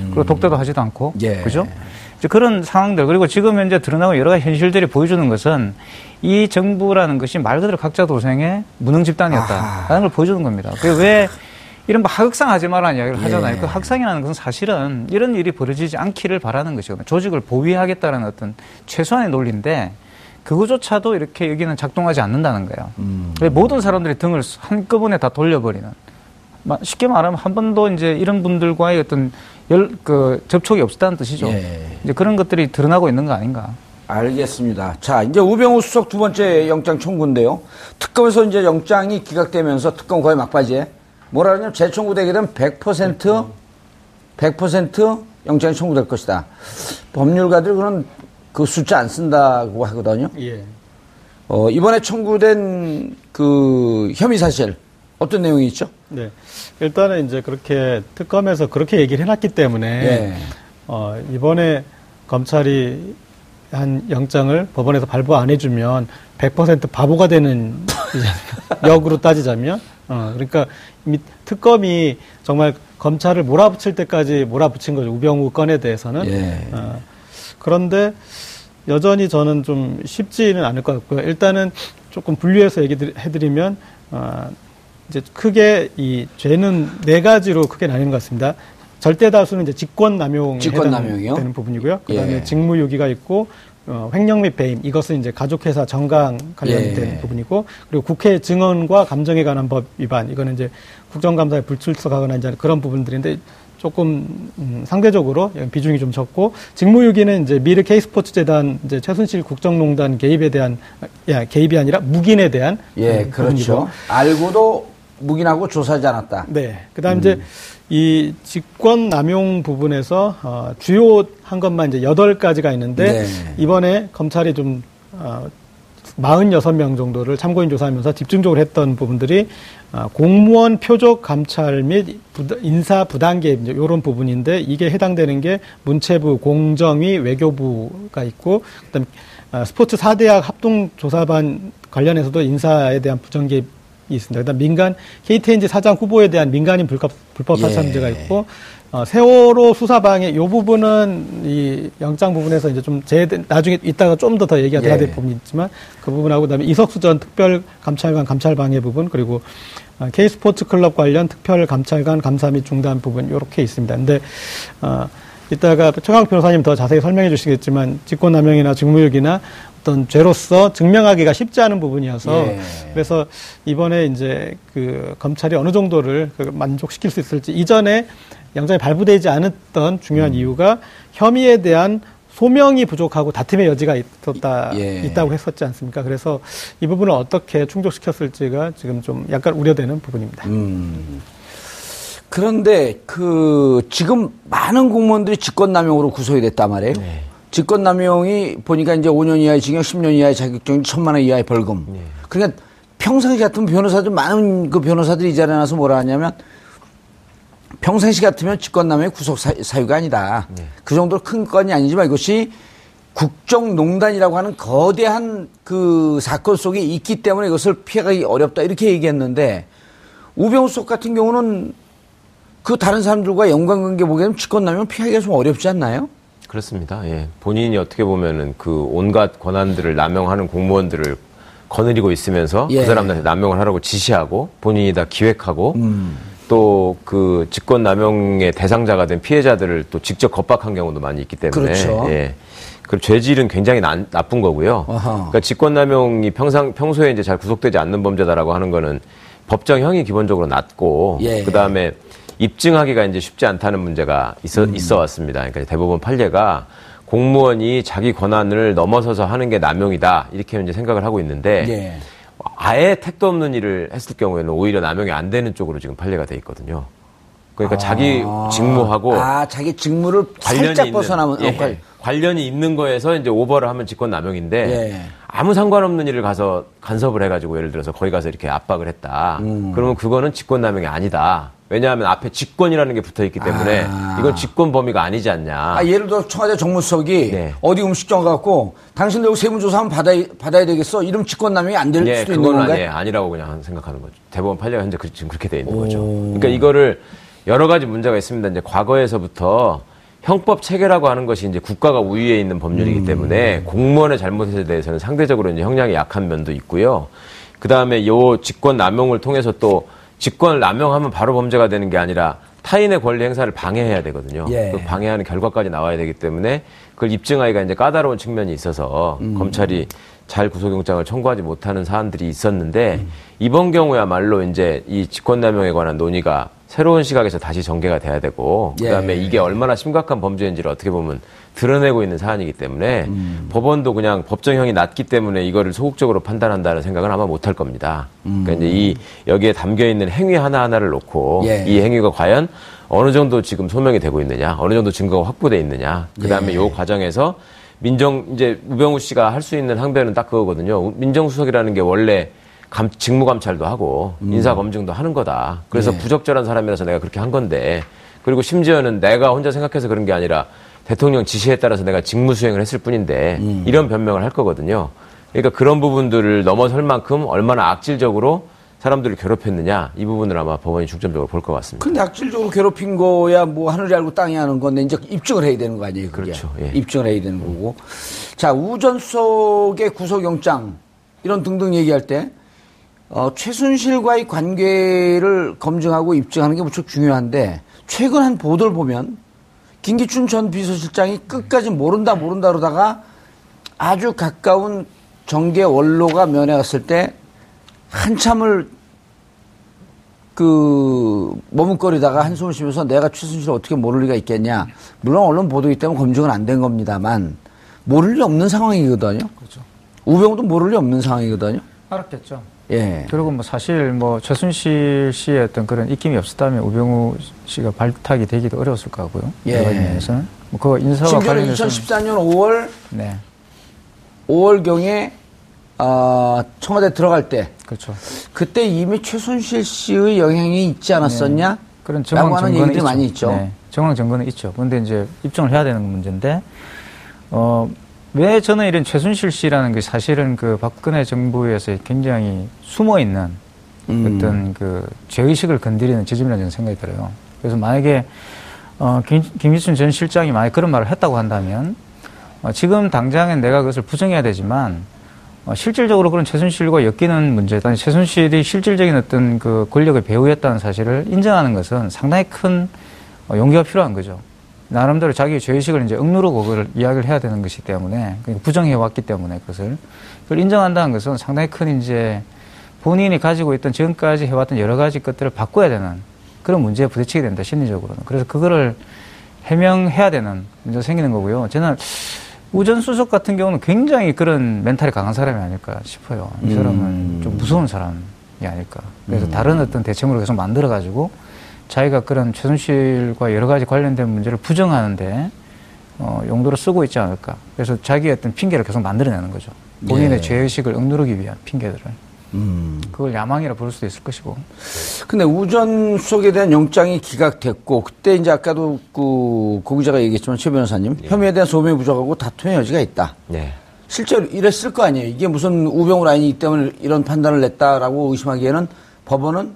그리고 독대도 하지도 않고. 그죠? 이제 그런 상황들, 그리고 지금 현재 드러나고 여러 가지 현실들이 보여주는 것은 이 정부라는 것이 말 그대로 각자 도생의 무능 집단이었다라는 걸 보여주는 겁니다. 그게 왜 이런 하극상하지 마라는 이야기를 하잖아요. 그 하극상이라는 것은 사실은 이런 일이 벌어지지 않기를 바라는 것이거든요. 조직을 보위하겠다는 어떤 최소한의 논리인데 그거조차도 이렇게 여기는 작동하지 않는다는 거예요. 모든 사람들이 등을 한꺼번에 다 돌려버리는. 쉽게 말하면 한 번도 이제 이런 분들과의 어떤 접촉이 없었다는 뜻이죠. 이제 그런 것들이 드러나고 있는 거 아닌가. 알겠습니다. 자, 이제 우병우 수석 두 번째 영장 청구인데요. 특검에서 이제 영장이 기각되면서 특검 거의 막바지에 뭐라 그러냐면 재청구되게 되면 100% 영장이 청구될 것이다. 법률가들 그런 그 숫자 안 쓴다고 하거든요. 이번에 청구된 그 혐의 사실 어떤 내용이 있죠? 네. 일단은 이제 그렇게 특검에서 그렇게 얘기를 해놨기 때문에 이번에 검찰이 한 영장을 법원에서 발부 안 해주면 100% 바보가 되는 역으로 따지자면 그러니까 이미 특검이 정말 검찰을 몰아붙일 때까지 몰아붙인 거죠. 우병우 건에 대해서는. 그런데 여전히 저는 좀 쉽지는 않을 것 같고요. 일단은 조금 분류해서 얘기해드리면 이제 크게 이 죄는 네 가지로 크게 나뉘는 것 같습니다. 절대 다수는 이제 직권남용에 해당되는 부분이고요. 그다음에 직무유기가 있고 횡령 및 배임, 이것은 이제 가족회사 정강 관련된 부분이고, 그리고 국회 증언과 감정에 관한 법 위반, 이거는 이제 국정감사에 불출석하거나 이제 그런 부분들인데, 조금 상대적으로 비중이 좀 적고, 직무유기는 이제 미르 K-스포츠재단 이제 최순실 국정농단 개입에 대한 개입이 아니라 묵인에 대한 그렇죠. 알고도 묵인하고 조사하지 않았다. 네. 그다음 이제 이 직권 남용 부분에서 주요 한 것만 이제 8가지가 있는데 이번에 검찰이 좀 46명 정도를 참고인 조사하면서 집중적으로 했던 부분들이 공무원 표적 감찰 및 인사 부당 개입 이런 부분인데 이게 해당되는 게 문체부, 공정위, 외교부가 있고 그다음 스포츠 4대학 합동 조사반 관련해서도 인사에 대한 부정 개입이 있습니다. 그다음 민간 KT&G 사장 후보에 대한 민간인 불법 사찰죄가 있고 세월호 수사방해 이 부분은 이 영장 부분에서 이제 좀 나중에 이따가 좀 더 얘기가 돼야 될 부분이 있지만 그 부분하고 그다음에 이석수 전 특별감찰관 감찰방해 부분 그리고 K-스포츠 클럽 관련 특별감찰관 감사 및 중단 부분 이렇게 있습니다. 근데 이따가 최강욱 변호사님 더 자세히 설명해 주시겠지만 직권남용이나 직무유기나 어떤 죄로서 증명하기가 쉽지 않은 부분이어서 그래서 이번에 이제 그 검찰이 어느 정도를 만족시킬 수 있을지 이전에 영장이 발부되지 않았던 중요한 이유가 혐의에 대한 소명이 부족하고 다툼의 여지가 있다고 했었지 않습니까? 그래서 이 부분을 어떻게 충족시켰을지가 지금 좀 약간 우려되는 부분입니다. 그런데 그 지금 많은 공무원들이 직권남용으로 구속이 됐단 말이에요. 직권남용이 보니까 이제 5년 이하의 징역, 10년 이하의 자격정지, 1,000만 원 이하의 벌금. 그러니까 평상시 같은 변호사들, 많은 그 변호사들이 이 자리에 나와서 뭐라 하냐면 평상시 같으면 직권남용의 구속 사유가 아니다. 그 정도로 큰 건이 아니지만 이것이 국정농단이라고 하는 거대한 그 사건 속에 있기 때문에 이것을 피해가기 어렵다. 이렇게 얘기했는데 우병우 속 같은 경우는 그 다른 사람들과 연관관계 보기에는 직권남용 피하기가 좀 어렵지 않나요? 그렇습니다. 본인이 어떻게 보면은 그 온갖 권한들을 남용하는 공무원들을 거느리고 있으면서 그 사람들한테 남용을 하라고 지시하고 본인이 다 기획하고 또 그 직권남용의 대상자가 된 피해자들을 또 직접 겁박한 경우도 많이 있기 때문에 그렇죠. 그 죄질은 굉장히 나쁜 거고요. 어허. 그러니까 직권남용이 평소에 이제 잘 구속되지 않는 범죄다라고 하는 거는 법정형이 기본적으로 낮고 그 다음에 입증하기가 이제 쉽지 않다는 문제가 있어 왔습니다. 그러니까 대법원 판례가 공무원이 자기 권한을 넘어서서 하는 게 남용이다 이렇게 이제 생각을 하고 있는데 아예 택도 없는 일을 했을 경우에는 오히려 남용이 안 되는 쪽으로 지금 판례가 돼 있거든요. 그러니까 자기 직무하고 자기 직무를 살짝 벗어나면 관련이 있는 거에서 이제 오버를 하면 직권남용인데 아무 상관없는 일을 가서 간섭을 해가지고 예를 들어서 거기 가서 이렇게 압박을 했다. 그러면 그거는 직권남용이 아니다. 왜냐하면 앞에 직권이라는 게 붙어 있기 때문에 이건 직권 범위가 아니지 않냐. 예를 들어 청와대 정무수석이 어디 음식점 가고 당신들 여기 세무조사하면 받아야 되겠어? 이러면 직권남용이 안 될 수도 있는 건가요? 아니라고 그냥 생각하는 거죠. 대법원 판례가 현재 지금 그렇게 돼 있는 거죠. 그러니까 이거를 여러 가지 문제가 있습니다. 이제 과거에서부터 형법 체계라고 하는 것이 이제 국가가 우위에 있는 법률이기 때문에 공무원의 잘못에 대해서는 상대적으로 이제 형량이 약한 면도 있고요. 그 다음에 요 직권남용을 통해서 또 직권을 남용하면 바로 범죄가 되는 게 아니라 타인의 권리 행사를 방해해야 되거든요. 그 방해하는 결과까지 나와야 되기 때문에 그걸 입증하기가 이제 까다로운 측면이 있어서 검찰이 잘 구속영장을 청구하지 못하는 사안들이 있었는데 이번 경우야말로 이제 이 직권남용에 관한 논의가 새로운 시각에서 다시 전개가 돼야 되고 그다음에 이게 얼마나 심각한 범죄인지를 어떻게 보면 드러내고 있는 사안이기 때문에 법원도 그냥 법정형이 낮기 때문에 이거를 소극적으로 판단한다는 생각은 아마 못할 겁니다. 그러니까 이제 여기에 담겨 있는 행위 하나하나를 놓고 이 행위가 과연 어느 정도 지금 소명이 되고 있느냐, 어느 정도 증거가 확보돼 있느냐, 그다음에 이 과정에서 이제 우병우 씨가 할 수 있는 항변은 딱 그거거든요. 민정수석이라는 게 원래 직무감찰도 하고 인사검증도 하는 거다. 그래서 부적절한 사람이라서 내가 그렇게 한 건데 그리고 심지어는 내가 혼자 생각해서 그런 게 아니라 대통령 지시에 따라서 내가 직무수행을 했을 뿐인데 이런 변명을 할 거거든요. 그러니까 그런 부분들을 넘어설 만큼 얼마나 악질적으로 사람들을 괴롭혔느냐 이 부분을 아마 법원이 중점적으로 볼 것 같습니다. 근데 악질적으로 괴롭힌 거야 뭐 하늘이 알고 땅이 아는 건데 이제 입증을 해야 되는 거 아니에요? 그게? 그렇죠. 입증을 해야 되는 거고. 자, 우전속의 구속영장 이런 등등 얘기할 때 최순실과의 관계를 검증하고 입증하는 게 무척 중요한데 최근 한 보도를 보면 김기춘 전 비서실장이 끝까지 모른다 그러다가 아주 가까운 정계 원로가 면회 갔을 때 한참을 머뭇거리다가 한숨을 쉬면서 내가 최순실을 어떻게 모를 리가 있겠냐. 물론 언론 보도이기 때문에 검증은 안 된 겁니다만 모를 리 없는 상황이거든요. 그렇죠. 우병우도 모를 리 없는 상황이거든요. 알았겠죠. 예. 그리고 사실 최순실 씨의 어떤 그런 입김이 없었다면 우병우 씨가 발탁이 되기도 어려웠을 것 같고요. 예. 여러 면에서는. 그 인사와 관련해서. 2014년 5월. 네. 5월경에 청와대 들어갈 때. 그렇죠. 그때 이미 최순실 씨의 영향이 있지 않았었냐? 네. 그런 정황 라고 하는 얘기들이 있죠. 많이 있죠. 네. 정황 증거는 있죠. 그런데 이제 입증을 해야 되는 문제인데, 왜 저는 이런 최순실 씨라는 게 사실은 그 박근혜 정부에서 굉장히 숨어 있는 어떤 그 죄의식을 건드리는 지점이라는 생각이 들어요. 그래서 만약에 김기춘 전 실장이 만약 그런 말을 했다고 한다면 지금 당장엔 내가 그것을 부정해야 되지만 실질적으로 그런 최순실과 엮이는 문제, 아니 최순실이 실질적인 어떤 그 권력의 배후였다는 사실을 인정하는 것은 상당히 큰 용기가 필요한 거죠. 나름대로 자기 죄의식을 이제 억누르고 그걸 이야기를 해야 되는 것이기 때문에, 그러니까 부정해왔기 때문에 그걸 인정한다는 것은 상당히 큰 이제 본인이 가지고 있던 지금까지 해왔던 여러 가지 것들을 바꿔야 되는 그런 문제에 부딪히게 된다, 심리적으로는. 그래서 그거를 해명해야 되는 문제가 생기는 거고요. 저는 우 전 수석 같은 경우는 굉장히 그런 멘탈이 강한 사람이 아닐까 싶어요. 이 사람은 좀 무서운 사람이 아닐까. 그래서 다른 어떤 대책으로 계속 만들어가지고 자기가 그런 최순실과 여러 가지 관련된 문제를 부정하는데 용도로 쓰고 있지 않을까. 그래서 자기의 어떤 핑계를 계속 만들어내는 거죠. 본인의 예. 죄의식을 억누르기 위한 핑계들을. 그걸 야망이라 부를 수도 있을 것이고. 근데 우 전 수석에 대한 영장이 기각됐고, 그때 이제 아까도 고 기자가 얘기했지만 최 변호사님, 예. 혐의에 대한 소명이 부족하고 다툼의 여지가 있다. 예. 실제로 이랬을 거 아니에요. 이게 무슨 우병우 라인이기 때문에 이런 판단을 냈다라고 의심하기에는 법원은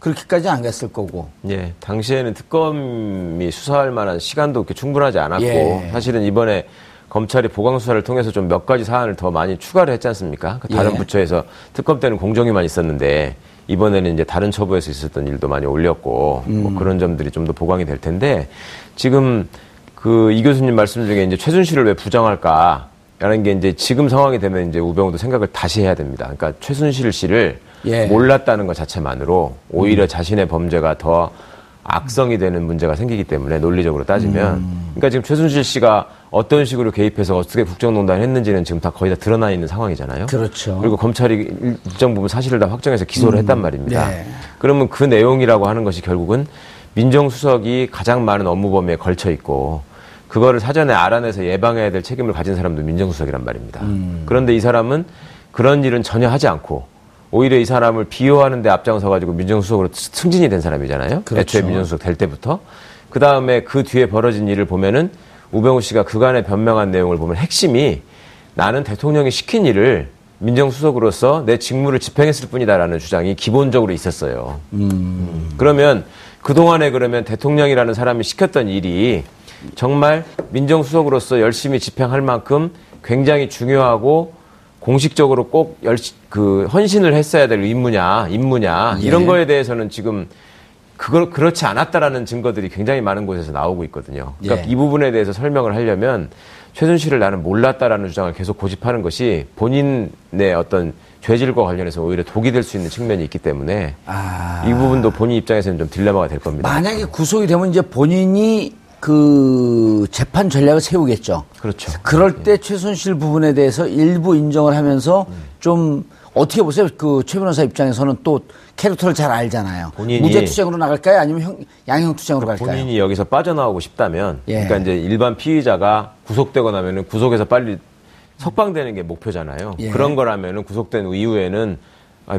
그렇게까지 안 갔을 거고. 예. 당시에는 특검이 수사할 만한 시간도 그렇게 충분하지 않았고, 예. 사실은 이번에 검찰이 보강수사를 통해서 좀 몇 가지 사안을 더 많이 추가를 했지 않습니까? 다른 예. 부처에서 특검 때는 공정위만 있었는데, 이번에는 이제 다른 처부에서 있었던 일도 많이 올렸고, 뭐 그런 점들이 좀 더 보강이 될 텐데, 지금 이 교수님 말씀 중에 이제 최순실을 왜 부정할까라는 게 이제 지금 상황이 되면 이제 우병우도 생각을 다시 해야 됩니다. 그러니까 최순실 씨를 예. 몰랐다는 것 자체만으로 오히려 자신의 범죄가 더 악성이 되는 문제가 생기기 때문에 논리적으로 따지면 그러니까 지금 최순실 씨가 어떤 식으로 개입해서 어떻게 국정농단을 했는지는 지금 다 거의 다 드러나 있는 상황이잖아요. 그렇죠. 그리고 검찰이 일정 부분 사실을 다 확정해서 기소를 했단 말입니다. 네. 그러면 그 내용이라고 하는 것이 결국은 민정수석이 가장 많은 업무 범위에 걸쳐 있고 그거를 사전에 알아내서 예방해야 될 책임을 가진 사람도 민정수석이란 말입니다. 그런데 이 사람은 그런 일은 전혀 하지 않고 오히려 이 사람을 비호하는 데 앞장서 가지고 민정수석으로 승진이 된 사람이잖아요. 그렇죠. 애초에 민정수석 될 때부터. 그다음에 그 뒤에 벌어진 일을 보면은 우병우 씨가 그간의 변명한 내용을 보면 핵심이 나는 대통령이 시킨 일을 민정수석으로서 내 직무를 집행했을 뿐이다라는 주장이 기본적으로 있었어요. 그러면 그동안에 그러면 대통령이라는 사람이 시켰던 일이 정말 민정수석으로서 열심히 집행할 만큼 굉장히 중요하고 공식적으로 꼭 헌신을 했어야 될 임무냐, 이런 예. 거에 대해서는 지금 그렇지 않았다라는 증거들이 굉장히 많은 곳에서 나오고 있거든요. 그러니까 예. 이 부분에 대해서 설명을 하려면 최순실을 나는 몰랐다라는 주장을 계속 고집하는 것이 본인의 어떤 죄질과 관련해서 오히려 독이 될 수 있는 측면이 있기 때문에 이 부분도 본인 입장에서는 좀 딜레마가 될 겁니다. 만약에 구속이 되면 이제 본인이 재판 전략을 세우겠죠. 그렇죠. 그럴 때 예. 최순실 부분에 대해서 일부 인정을 하면서 좀, 어떻게 보세요? 최 변호사 입장에서는 또 캐릭터를 잘 알잖아요. 본인이. 무죄투쟁으로 나갈까요? 아니면 양형투쟁으로 갈까요? 본인이 여기서 빠져나오고 싶다면, 예. 그러니까 이제 일반 피의자가 구속되고 나면은 구속에서 빨리 석방되는 게 목표잖아요. 예. 그런 거라면은 구속된 이후에는,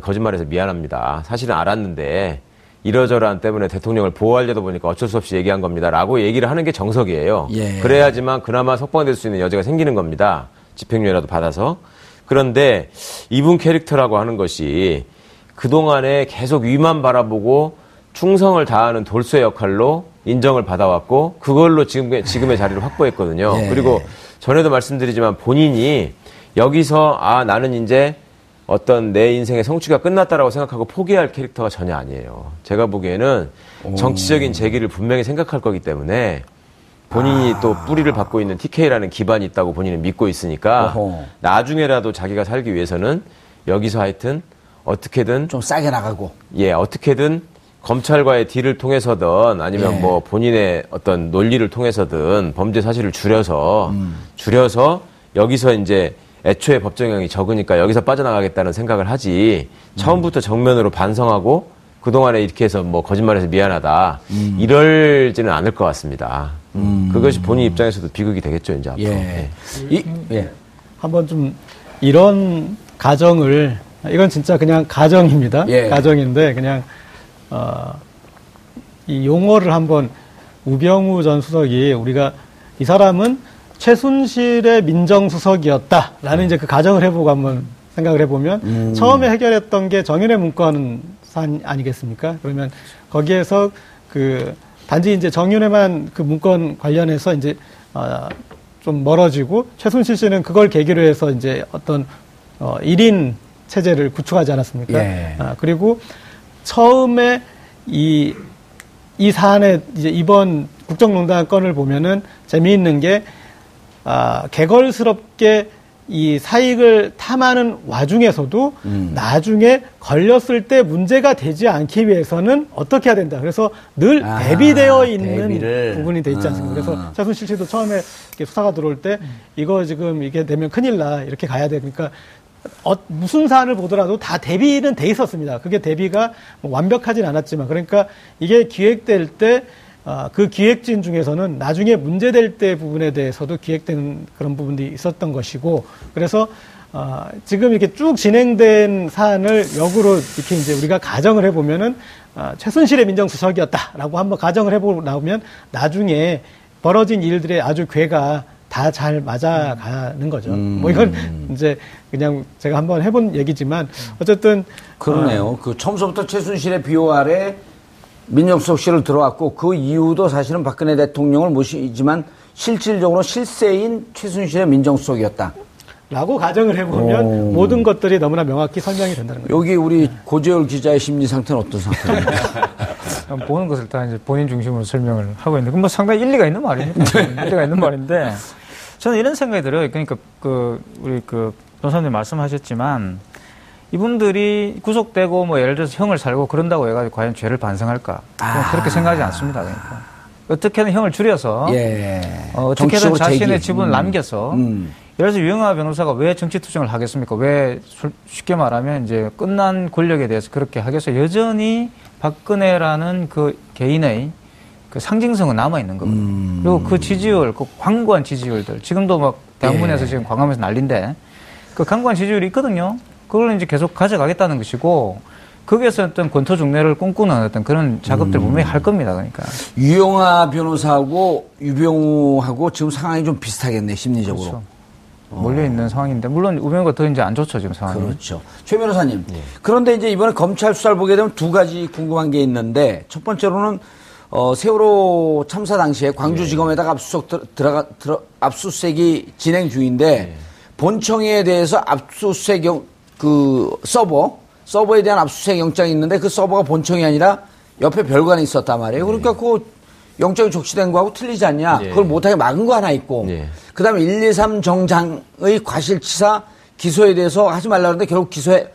거짓말해서 미안합니다. 사실은 알았는데, 이러저러한 때문에 대통령을 보호하려다 보니까 어쩔 수 없이 얘기한 겁니다라고 얘기를 하는 게 정석이에요. 예. 그래야지만 그나마 석방될 수 있는 여지가 생기는 겁니다. 집행유예라도 받아서. 그런데 이분 캐릭터라고 하는 것이 그동안에 계속 위만 바라보고 충성을 다하는 돌쇠 역할로 인정을 받아왔고 그걸로 지금의 자리를 확보했거든요. 예. 그리고 전에도 말씀드리지만 본인이 여기서 나는 이제 어떤 내 인생의 성취가 끝났다라고 생각하고 포기할 캐릭터가 전혀 아니에요. 제가 보기에는 정치적인 재기를 분명히 생각할 거기 때문에 본인이 또 뿌리를 받고 있는 TK라는 기반이 있다고 본인은 믿고 있으니까 어허. 나중에라도 자기가 살기 위해서는 여기서 하여튼 어떻게든 좀 싸게 나가고 예 어떻게든 검찰과의 딜을 통해서든 아니면 예. 뭐 본인의 어떤 논리를 통해서든 범죄 사실을 줄여서 여기서 이제 애초에 법적 영향이 적으니까 여기서 빠져나가겠다는 생각을 하지 처음부터 정면으로 반성하고 그동안에 이렇게 해서 뭐 거짓말해서 미안하다 이럴지는 않을 것 같습니다. 그것이 본인 입장에서도 비극이 되겠죠 이제 앞으로. 예. 예. 한번 좀 이런 가정을 이건 진짜 그냥 가정입니다. 예. 가정인데 그냥 이 용어를 한번 우병우 전 수석이 우리가 이 사람은 최순실의 민정수석이었다라는 이제 그 가정을 해보고 한번 생각을 해보면 처음에 해결했던 게 정윤회 문건 사안 아니겠습니까? 그러면 거기에서 그 단지 이제 정윤회만 그 문건 관련해서 이제 좀 멀어지고 최순실 씨는 그걸 계기로 해서 이제 어떤 1인 체제를 구축하지 않았습니까? 예. 그리고 처음에 이 사안에 이제 이번 국정농단 건을 보면은 재미있는 게 개걸스럽게 이 사익을 탐하는 와중에서도 나중에 걸렸을 때 문제가 되지 않기 위해서는 어떻게 해야 된다. 그래서 늘 대비되어 있는 부분이 돼 있지 않습니까? 그래서 최순실 씨도 처음에 수사가 들어올 때 이거 지금 이게 되면 큰일 나. 이렇게 가야 돼. 그러니까 무슨 사안을 보더라도 다 대비는 돼 있었습니다. 그게 대비가 뭐 완벽하진 않았지만 그러니까 이게 기획될 때 그 기획진 중에서는 나중에 문제될 때 부분에 대해서도 기획되는 그런 부분들이 있었던 것이고 그래서 지금 이렇게 쭉 진행된 사안을 역으로 이렇게 이제 우리가 가정을 해보면은 최순실의 민정수석이었다라고 한번 가정을 해보고 나오면 나중에 벌어진 일들의 아주 궤가 다 잘 맞아가는 거죠. 뭐 이건 이제 그냥 제가 한번 해본 얘기지만 어쨌든 그러네요. 그 처음서부터 최순실의 비호 아래 민정수석실을 들어왔고 그 이후도 사실은 박근혜 대통령을 모시지만 실질적으로 실세인 최순실의 민정수석이었다. 라고 가정을 해보면 모든 것들이 너무나 명확히 설명이 된다는 거죠. 여기 우리 고재열 기자의 심리 상태는 어떤 상태입니까? 보는 것을 다 이제 본인 중심으로 설명을 하고 있는데, 뭐 상당히 일리가 있는 말입니다. 일리가 있는 말인데, 저는 이런 생각이 들어요. 그러니까 우리 변호사님 말씀하셨지만, 이분들이 구속되고 뭐 예를 들어서 형을 살고 그런다고 해가지고 과연 죄를 반성할까? 그렇게 생각하지 않습니다. 그러니까 어떻게든 형을 줄여서 어떻게든 자신의 지분을 남겨서 예를 들어서 유영하 변호사가 왜 정치 투쟁을 하겠습니까? 왜 쉽게 말하면 이제 끝난 권력에 대해서 그렇게 하겠어요? 여전히 박근혜라는 그 개인의 그 상징성은 남아 있는 거거든요. 그리고 그 지지율, 그 광고한 지지율들 지금도 막 대학문에서 지금 광화문에서 난리인데 그 광고한 지지율이 있거든요. 그걸 이제 계속 가져가겠다는 것이고, 거기에서 어떤 권토 중뇌를 꿈꾸는 어떤 그런 작업들 분명히 할 겁니다. 그러니까. 유영하 변호사하고 유병우하고 지금 상황이 좀 비슷하겠네, 심리적으로. 그렇죠. 몰려있는 상황인데, 물론 우병우가 더 이제 안 좋죠, 지금 상황이. 그렇죠. 최 변호사님. 네. 그런데 이제 이번에 검찰 수사를 보게 되면 두 가지 궁금한 게 있는데, 첫 번째로는, 세월호 참사 당시에 광주지검에다가 압수수색이 진행 중인데, 본청에 대해서 압수수색 서버에 대한 압수수색 영장이 있는데 그 서버가 본청이 아니라 옆에 별관에 있었단 말이에요. 그러니까 그 영장이 족치된 거하고 틀리지 않냐. 그걸 못하게 막은 거 하나 있고. 그 다음에 123 정장의 과실치사 기소에 대해서 하지 말라고 했는데 결국 기소를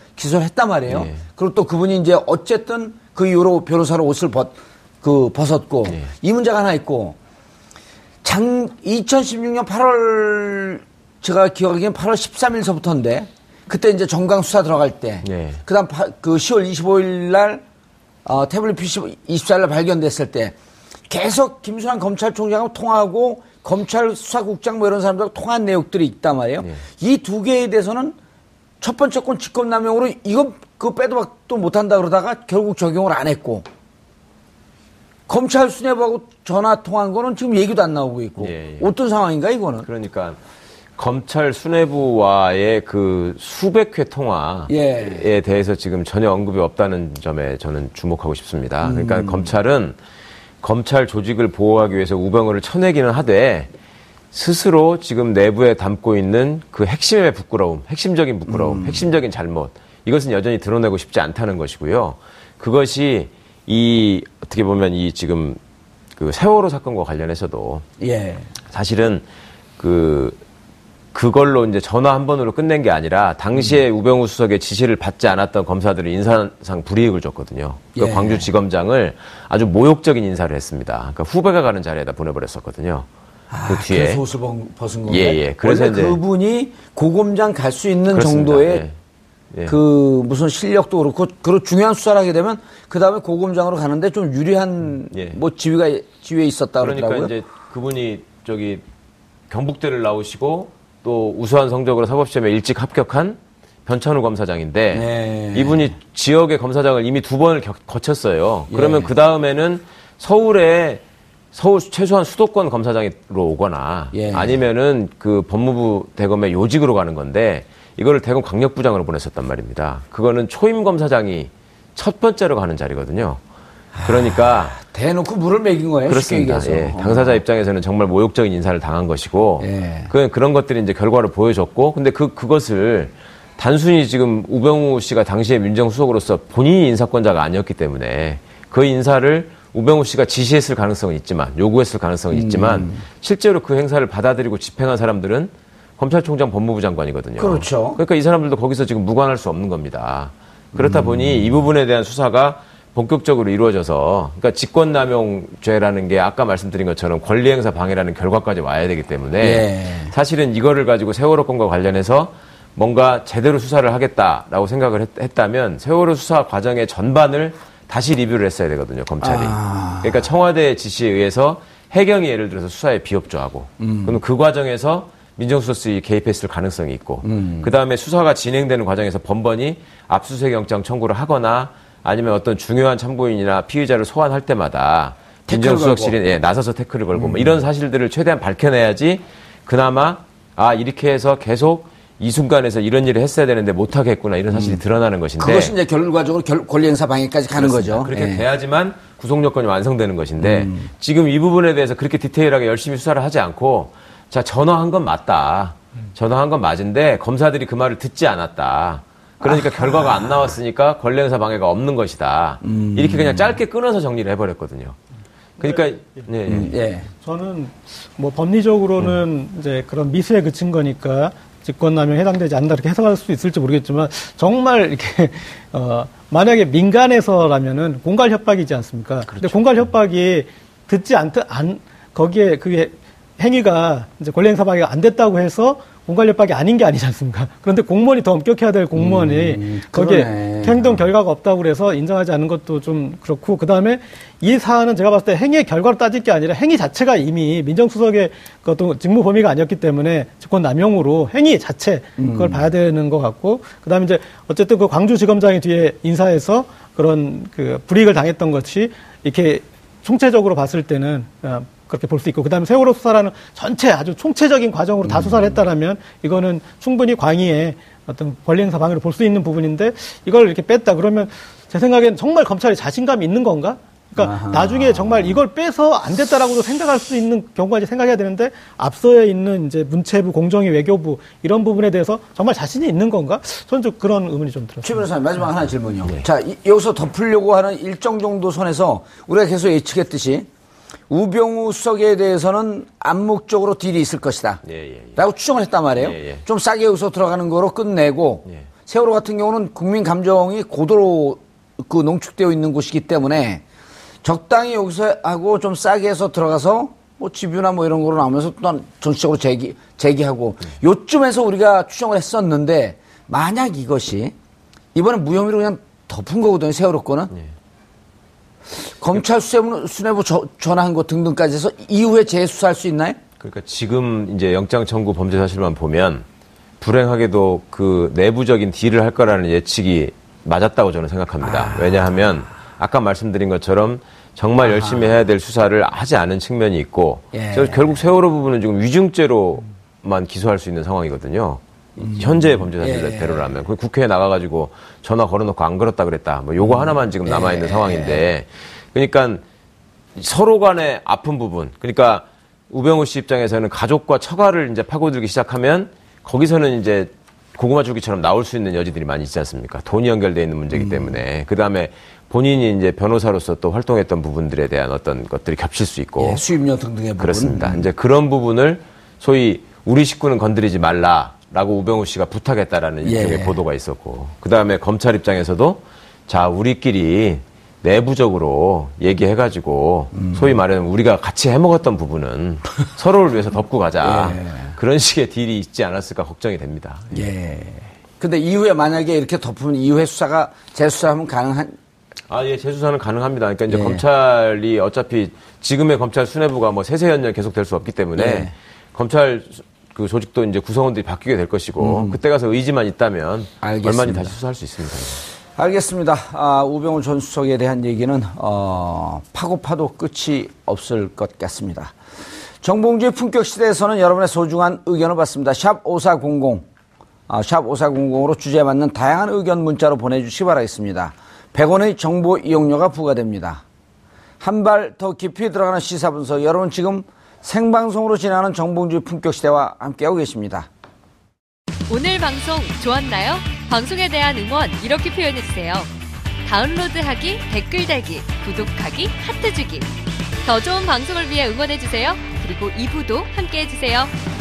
했단 말이에요. 그리고 또 그분이 이제 어쨌든 그 이후로 변호사로 옷을 벗었고. 이 문제가 하나 있고. 2016년 8월, 제가 기억하기엔 8월 13일서부터인데 그때 이제 정강 수사 들어갈 때, 그다음 그 10월 25일 날 태블릿 PC 24일 날 발견됐을 때 계속 김순환 검찰총장하고 통화하고 검찰 수사국장 뭐 이런 사람들하고 통화한 내용들이 있단 말이에요. 이 두 개에 대해서는 첫 번째 건 직권남용으로 이거 그 빼도 박도 못한다 그러다가 결국 적용을 안 했고 검찰 수뇌부하고 전화 통화한 거는 지금 얘기도 안 나오고 있고 어떤 상황인가 이거는? 그러니까. 검찰 수뇌부와의 그 수백 회 통화에 대해서 지금 전혀 언급이 없다는 점에 저는 주목하고 싶습니다. 그러니까 검찰은 검찰 조직을 보호하기 위해서 우병우를 쳐내기는 하되 스스로 지금 내부에 담고 있는 그 핵심의 부끄러움, 핵심적인 부끄러움, 핵심적인 잘못 이것은 여전히 드러내고 싶지 않다는 것이고요. 그것이 어떻게 보면 지금 그 세월호 사건과 관련해서도 예. 사실은 그걸로 이제 전화 한 번으로 끝낸 게 아니라 당시에 우병우 수석의 지시를 받지 않았던 검사들이 인사상 불이익을 줬거든요. 그 예. 광주지검장을 아주 모욕적인 인사를 했습니다. 그러니까 후배가 가는 자리에다 보내버렸었거든요. 그 뒤에. 그래서 옷을 벗은 건가요? 예, 예. 그래서 이제 그분이 고검장 갈 수 있는 그렇습니다. 정도의 예. 예. 그 무슨 실력도 그렇고 그런 중요한 수사를 하게 되면 그 다음에 고검장으로 가는데 좀 유리한 예. 뭐 지위에 있었다 그러니까 그러더라고요. 이제 그분이 저기 경북대를 나오시고 또 우수한 성적으로 사법시험에 일찍 합격한 변찬우 검사장인데 예. 이분이 지역의 검사장을 이미 두 번을 거쳤어요. 그러면 예. 그 다음에는 서울 최소한 수도권 검사장으로 오거나 예. 아니면은 그 법무부 대검의 요직으로 가는 건데 이거를 대검 강력부장으로 보냈었단 말입니다. 그거는 초임 검사장이 첫 번째로 가는 자리거든요. 그러니까 대놓고 물을 먹인 거예요. 그렇습니다. 예, 당사자 입장에서는 정말 모욕적인 인사를 당한 것이고 예. 그런 것들이 이제 결과를 보여줬고 근데 그것을 단순히 지금 우병우 씨가 당시에 민정수석으로서 본인이 인사권자가 아니었기 때문에 그 인사를 우병우 씨가 지시했을 가능성은 있지만 요구했을 가능성은 있지만 실제로 그 행사를 받아들이고 집행한 사람들은 검찰총장 법무부 장관이거든요. 그렇죠. 그러니까 이 사람들도 거기서 지금 무관할 수 없는 겁니다. 그렇다 보니 이 부분에 대한 수사가 본격적으로 이루어져서 그러니까 직권남용죄라는 게 아까 말씀드린 것처럼 권리행사 방해라는 결과까지 와야 되기 때문에 예. 사실은 이거를 가지고 세월호 건과 관련해서 뭔가 제대로 수사를 하겠다라고 생각을 했다면 세월호 수사 과정의 전반을 다시 리뷰를 했어야 되거든요, 검찰이. 그러니까 청와대의 지시에 의해서 해경이 예를 들어서 수사에 비협조하고 그럼 그 과정에서 민정수석이 개입했을 가능성이 있고 그다음에 수사가 진행되는 과정에서 번번이 압수수색 영장 청구를 하거나 아니면 어떤 중요한 참고인이나 피의자를 소환할 때마다 민정수석실이 예, 나서서 태클을 걸고 뭐 이런 사실들을 최대한 밝혀내야지 그나마 아 이렇게 해서 계속 이 순간에서 이런 일을 했어야 되는데 못하겠구나 이런 사실이 드러나는 것인데 그것이 이제 결과적으로 권리행사 방해까지 가는 그렇습니다. 거죠. 그렇게 예. 돼야지만 구속요건이 완성되는 것인데 지금 이 부분에 대해서 그렇게 디테일하게 열심히 수사를 하지 않고 자 전화한 건 맞다. 전화한 건 맞은데 검사들이 그 말을 듣지 않았다. 그러니까 결과가 안 나왔으니까 권리행사 방해가 없는 것이다. 이렇게 그냥 짧게 끊어서 정리를 해버렸거든요. 그러니까 네, 예. 예. 저는 뭐 법리적으로는 이제 그런 미수에 그친 거니까 직권남용에 해당되지 않는다 이렇게 해석할 수 있을지 모르겠지만 정말 이렇게 만약에 민간에서라면은 공갈 협박이지 않습니까? 그렇죠. 근데 공갈 협박이 듣지 않듯 안 거기에 그 행위가 이제 권리행사 방해가 안 됐다고 해서 공갈 협박이 아닌 게 아니지 않습니까? 그런데 공무원이 더 엄격해야 될 공무원이 거기에 행동 결과가 없다고 그래서 인정하지 않는 것도 좀 그렇고 그다음에 이 사안은 제가 봤을 때 행위의 결과로 따질 게 아니라 행위 자체가 이미 민정수석의 어떤 직무 범위가 아니었기 때문에 직권남용으로 행위 자체 그걸 봐야 되는 것 같고 그다음에 이제 어쨌든 그 광주지검장이 뒤에 인사해서 그런 그 불이익을 당했던 것이 이렇게 총체적으로 봤을 때는 그렇게 볼 수 있고 그다음에 세월호 수사라는 전체 아주 총체적인 과정으로 다 수사를 했다라면 이거는 충분히 광의의 어떤 권리행사 방해로 볼 수 있는 부분인데 이걸 이렇게 뺐다 그러면 제 생각엔 정말 검찰이 자신감이 있는 건가? 그러니까 아하. 나중에 정말 이걸 빼서 안 됐다라고도 생각할 수 있는 경우가 이제 생각해야 되는데 앞서에 있는 이제 문체부, 공정위, 외교부 이런 부분에 대해서 정말 자신이 있는 건가? 저는 좀 그런 의문이 좀 들었어요. 최 변호사님 마지막 하나 질문이요. 네. 자 여기서 덮으려고 하는 일정 정도 선에서 우리가 계속 예측했듯이. 우병우 수석에 대해서는 암묵적으로 딜이 있을 것이다 라고 추정을 했단 말이에요. 좀 싸게 여기서 들어가는 거로 끝내고 세월호 같은 경우는 국민 감정이 고도로 그 농축되어 있는 곳이기 때문에 적당히 여기서 하고 좀 싸게 해서 들어가서 뭐 집유나 뭐 이런 거로 나오면서 또 정치적으로 제기하고 요쯤에서 우리가 추정을 했었는데 만약 이것이 이번에 무혐의로 그냥 덮은 거거든요. 세월호 거는. 예. 검찰 수뇌부 전화한 것 등등까지 해서 이후에 재수사할 수 있나요? 그러니까 지금 이제 영장 청구 범죄 사실만 보면 불행하게도 그 내부적인 딜을 할 거라는 예측이 맞았다고 저는 생각합니다. 왜냐하면 아까 말씀드린 것처럼 정말 열심히 해야 될 수사를 하지 않은 측면이 있고 결국 세월호 부분은 지금 위증죄로만 기소할 수 있는 상황이거든요. 현재의 범죄 사실대로라면 국회에 나가가지고 전화 걸어놓고 안 걸었다 그랬다 뭐 요거 하나만 지금 남아있는 상황인데 그러니까 서로 간의 아픈 부분 그러니까 우병우 씨 입장에서는 가족과 처가를 이제 파고들기 시작하면 거기서는 이제 고구마 줄기처럼 나올 수 있는 여지들이 많이 있지 않습니까? 돈이 연결되어 있는 문제이기 때문에 그 다음에 본인이 이제 변호사로서 또 활동했던 부분들에 대한 어떤 것들이 겹칠 수 있고. 예, 수임료 등등의 부분. 그렇습니다. 이제 그런 부분을 소위 우리 식구는 건드리지 말라라고 우병우 씨가 부탁했다라는 일종의 예. 보도가 있었고. 그다음에 검찰 입장에서도 자, 우리끼리 내부적으로 얘기해가지고 소위 말하는 우리가 같이 해먹었던 부분은 서로를 위해서 덮고 가자. 예. 그런 식의 딜이 있지 않았을까 걱정이 됩니다. 예. 근데 이후에 만약에 이렇게 덮으면 이후에 수사가 재수사하면 가능한? 아, 예, 재수사는 가능합니다. 그러니까 이제 예. 검찰이 어차피 지금의 검찰 수뇌부가 뭐 세세연년 계속 될 수 없기 때문에 예. 검찰 그 조직도 이제 구성원들이 바뀌게 될 것이고 그때 가서 의지만 있다면 알겠습니다. 얼마든지 다시 수사할 수 있습니다. 알겠습니다. 아, 우병우 전 수석에 대한 얘기는 파고 파도 끝이 없을 것 같습니다. 정봉주의 품격 시대에서는 여러분의 소중한 의견을 받습니다. 샵 5400 샵 5400으로 주제에 맞는 다양한 의견 문자로 보내주시기 바라겠습니다. 100원의 정보 이용료가 부과됩니다. 한 발 더 깊이 들어가는 시사분석, 여러분 지금 생방송으로 진행하는 정봉주의 품격 시대와 함께하고 계십니다. 오늘 방송 좋았나요? 방송에 대한 응원 이렇게 표현해주세요. 다운로드하기, 댓글 달기, 구독하기, 하트 주기. 더 좋은 방송을 위해 응원해주세요. 그리고 2부도 함께해주세요.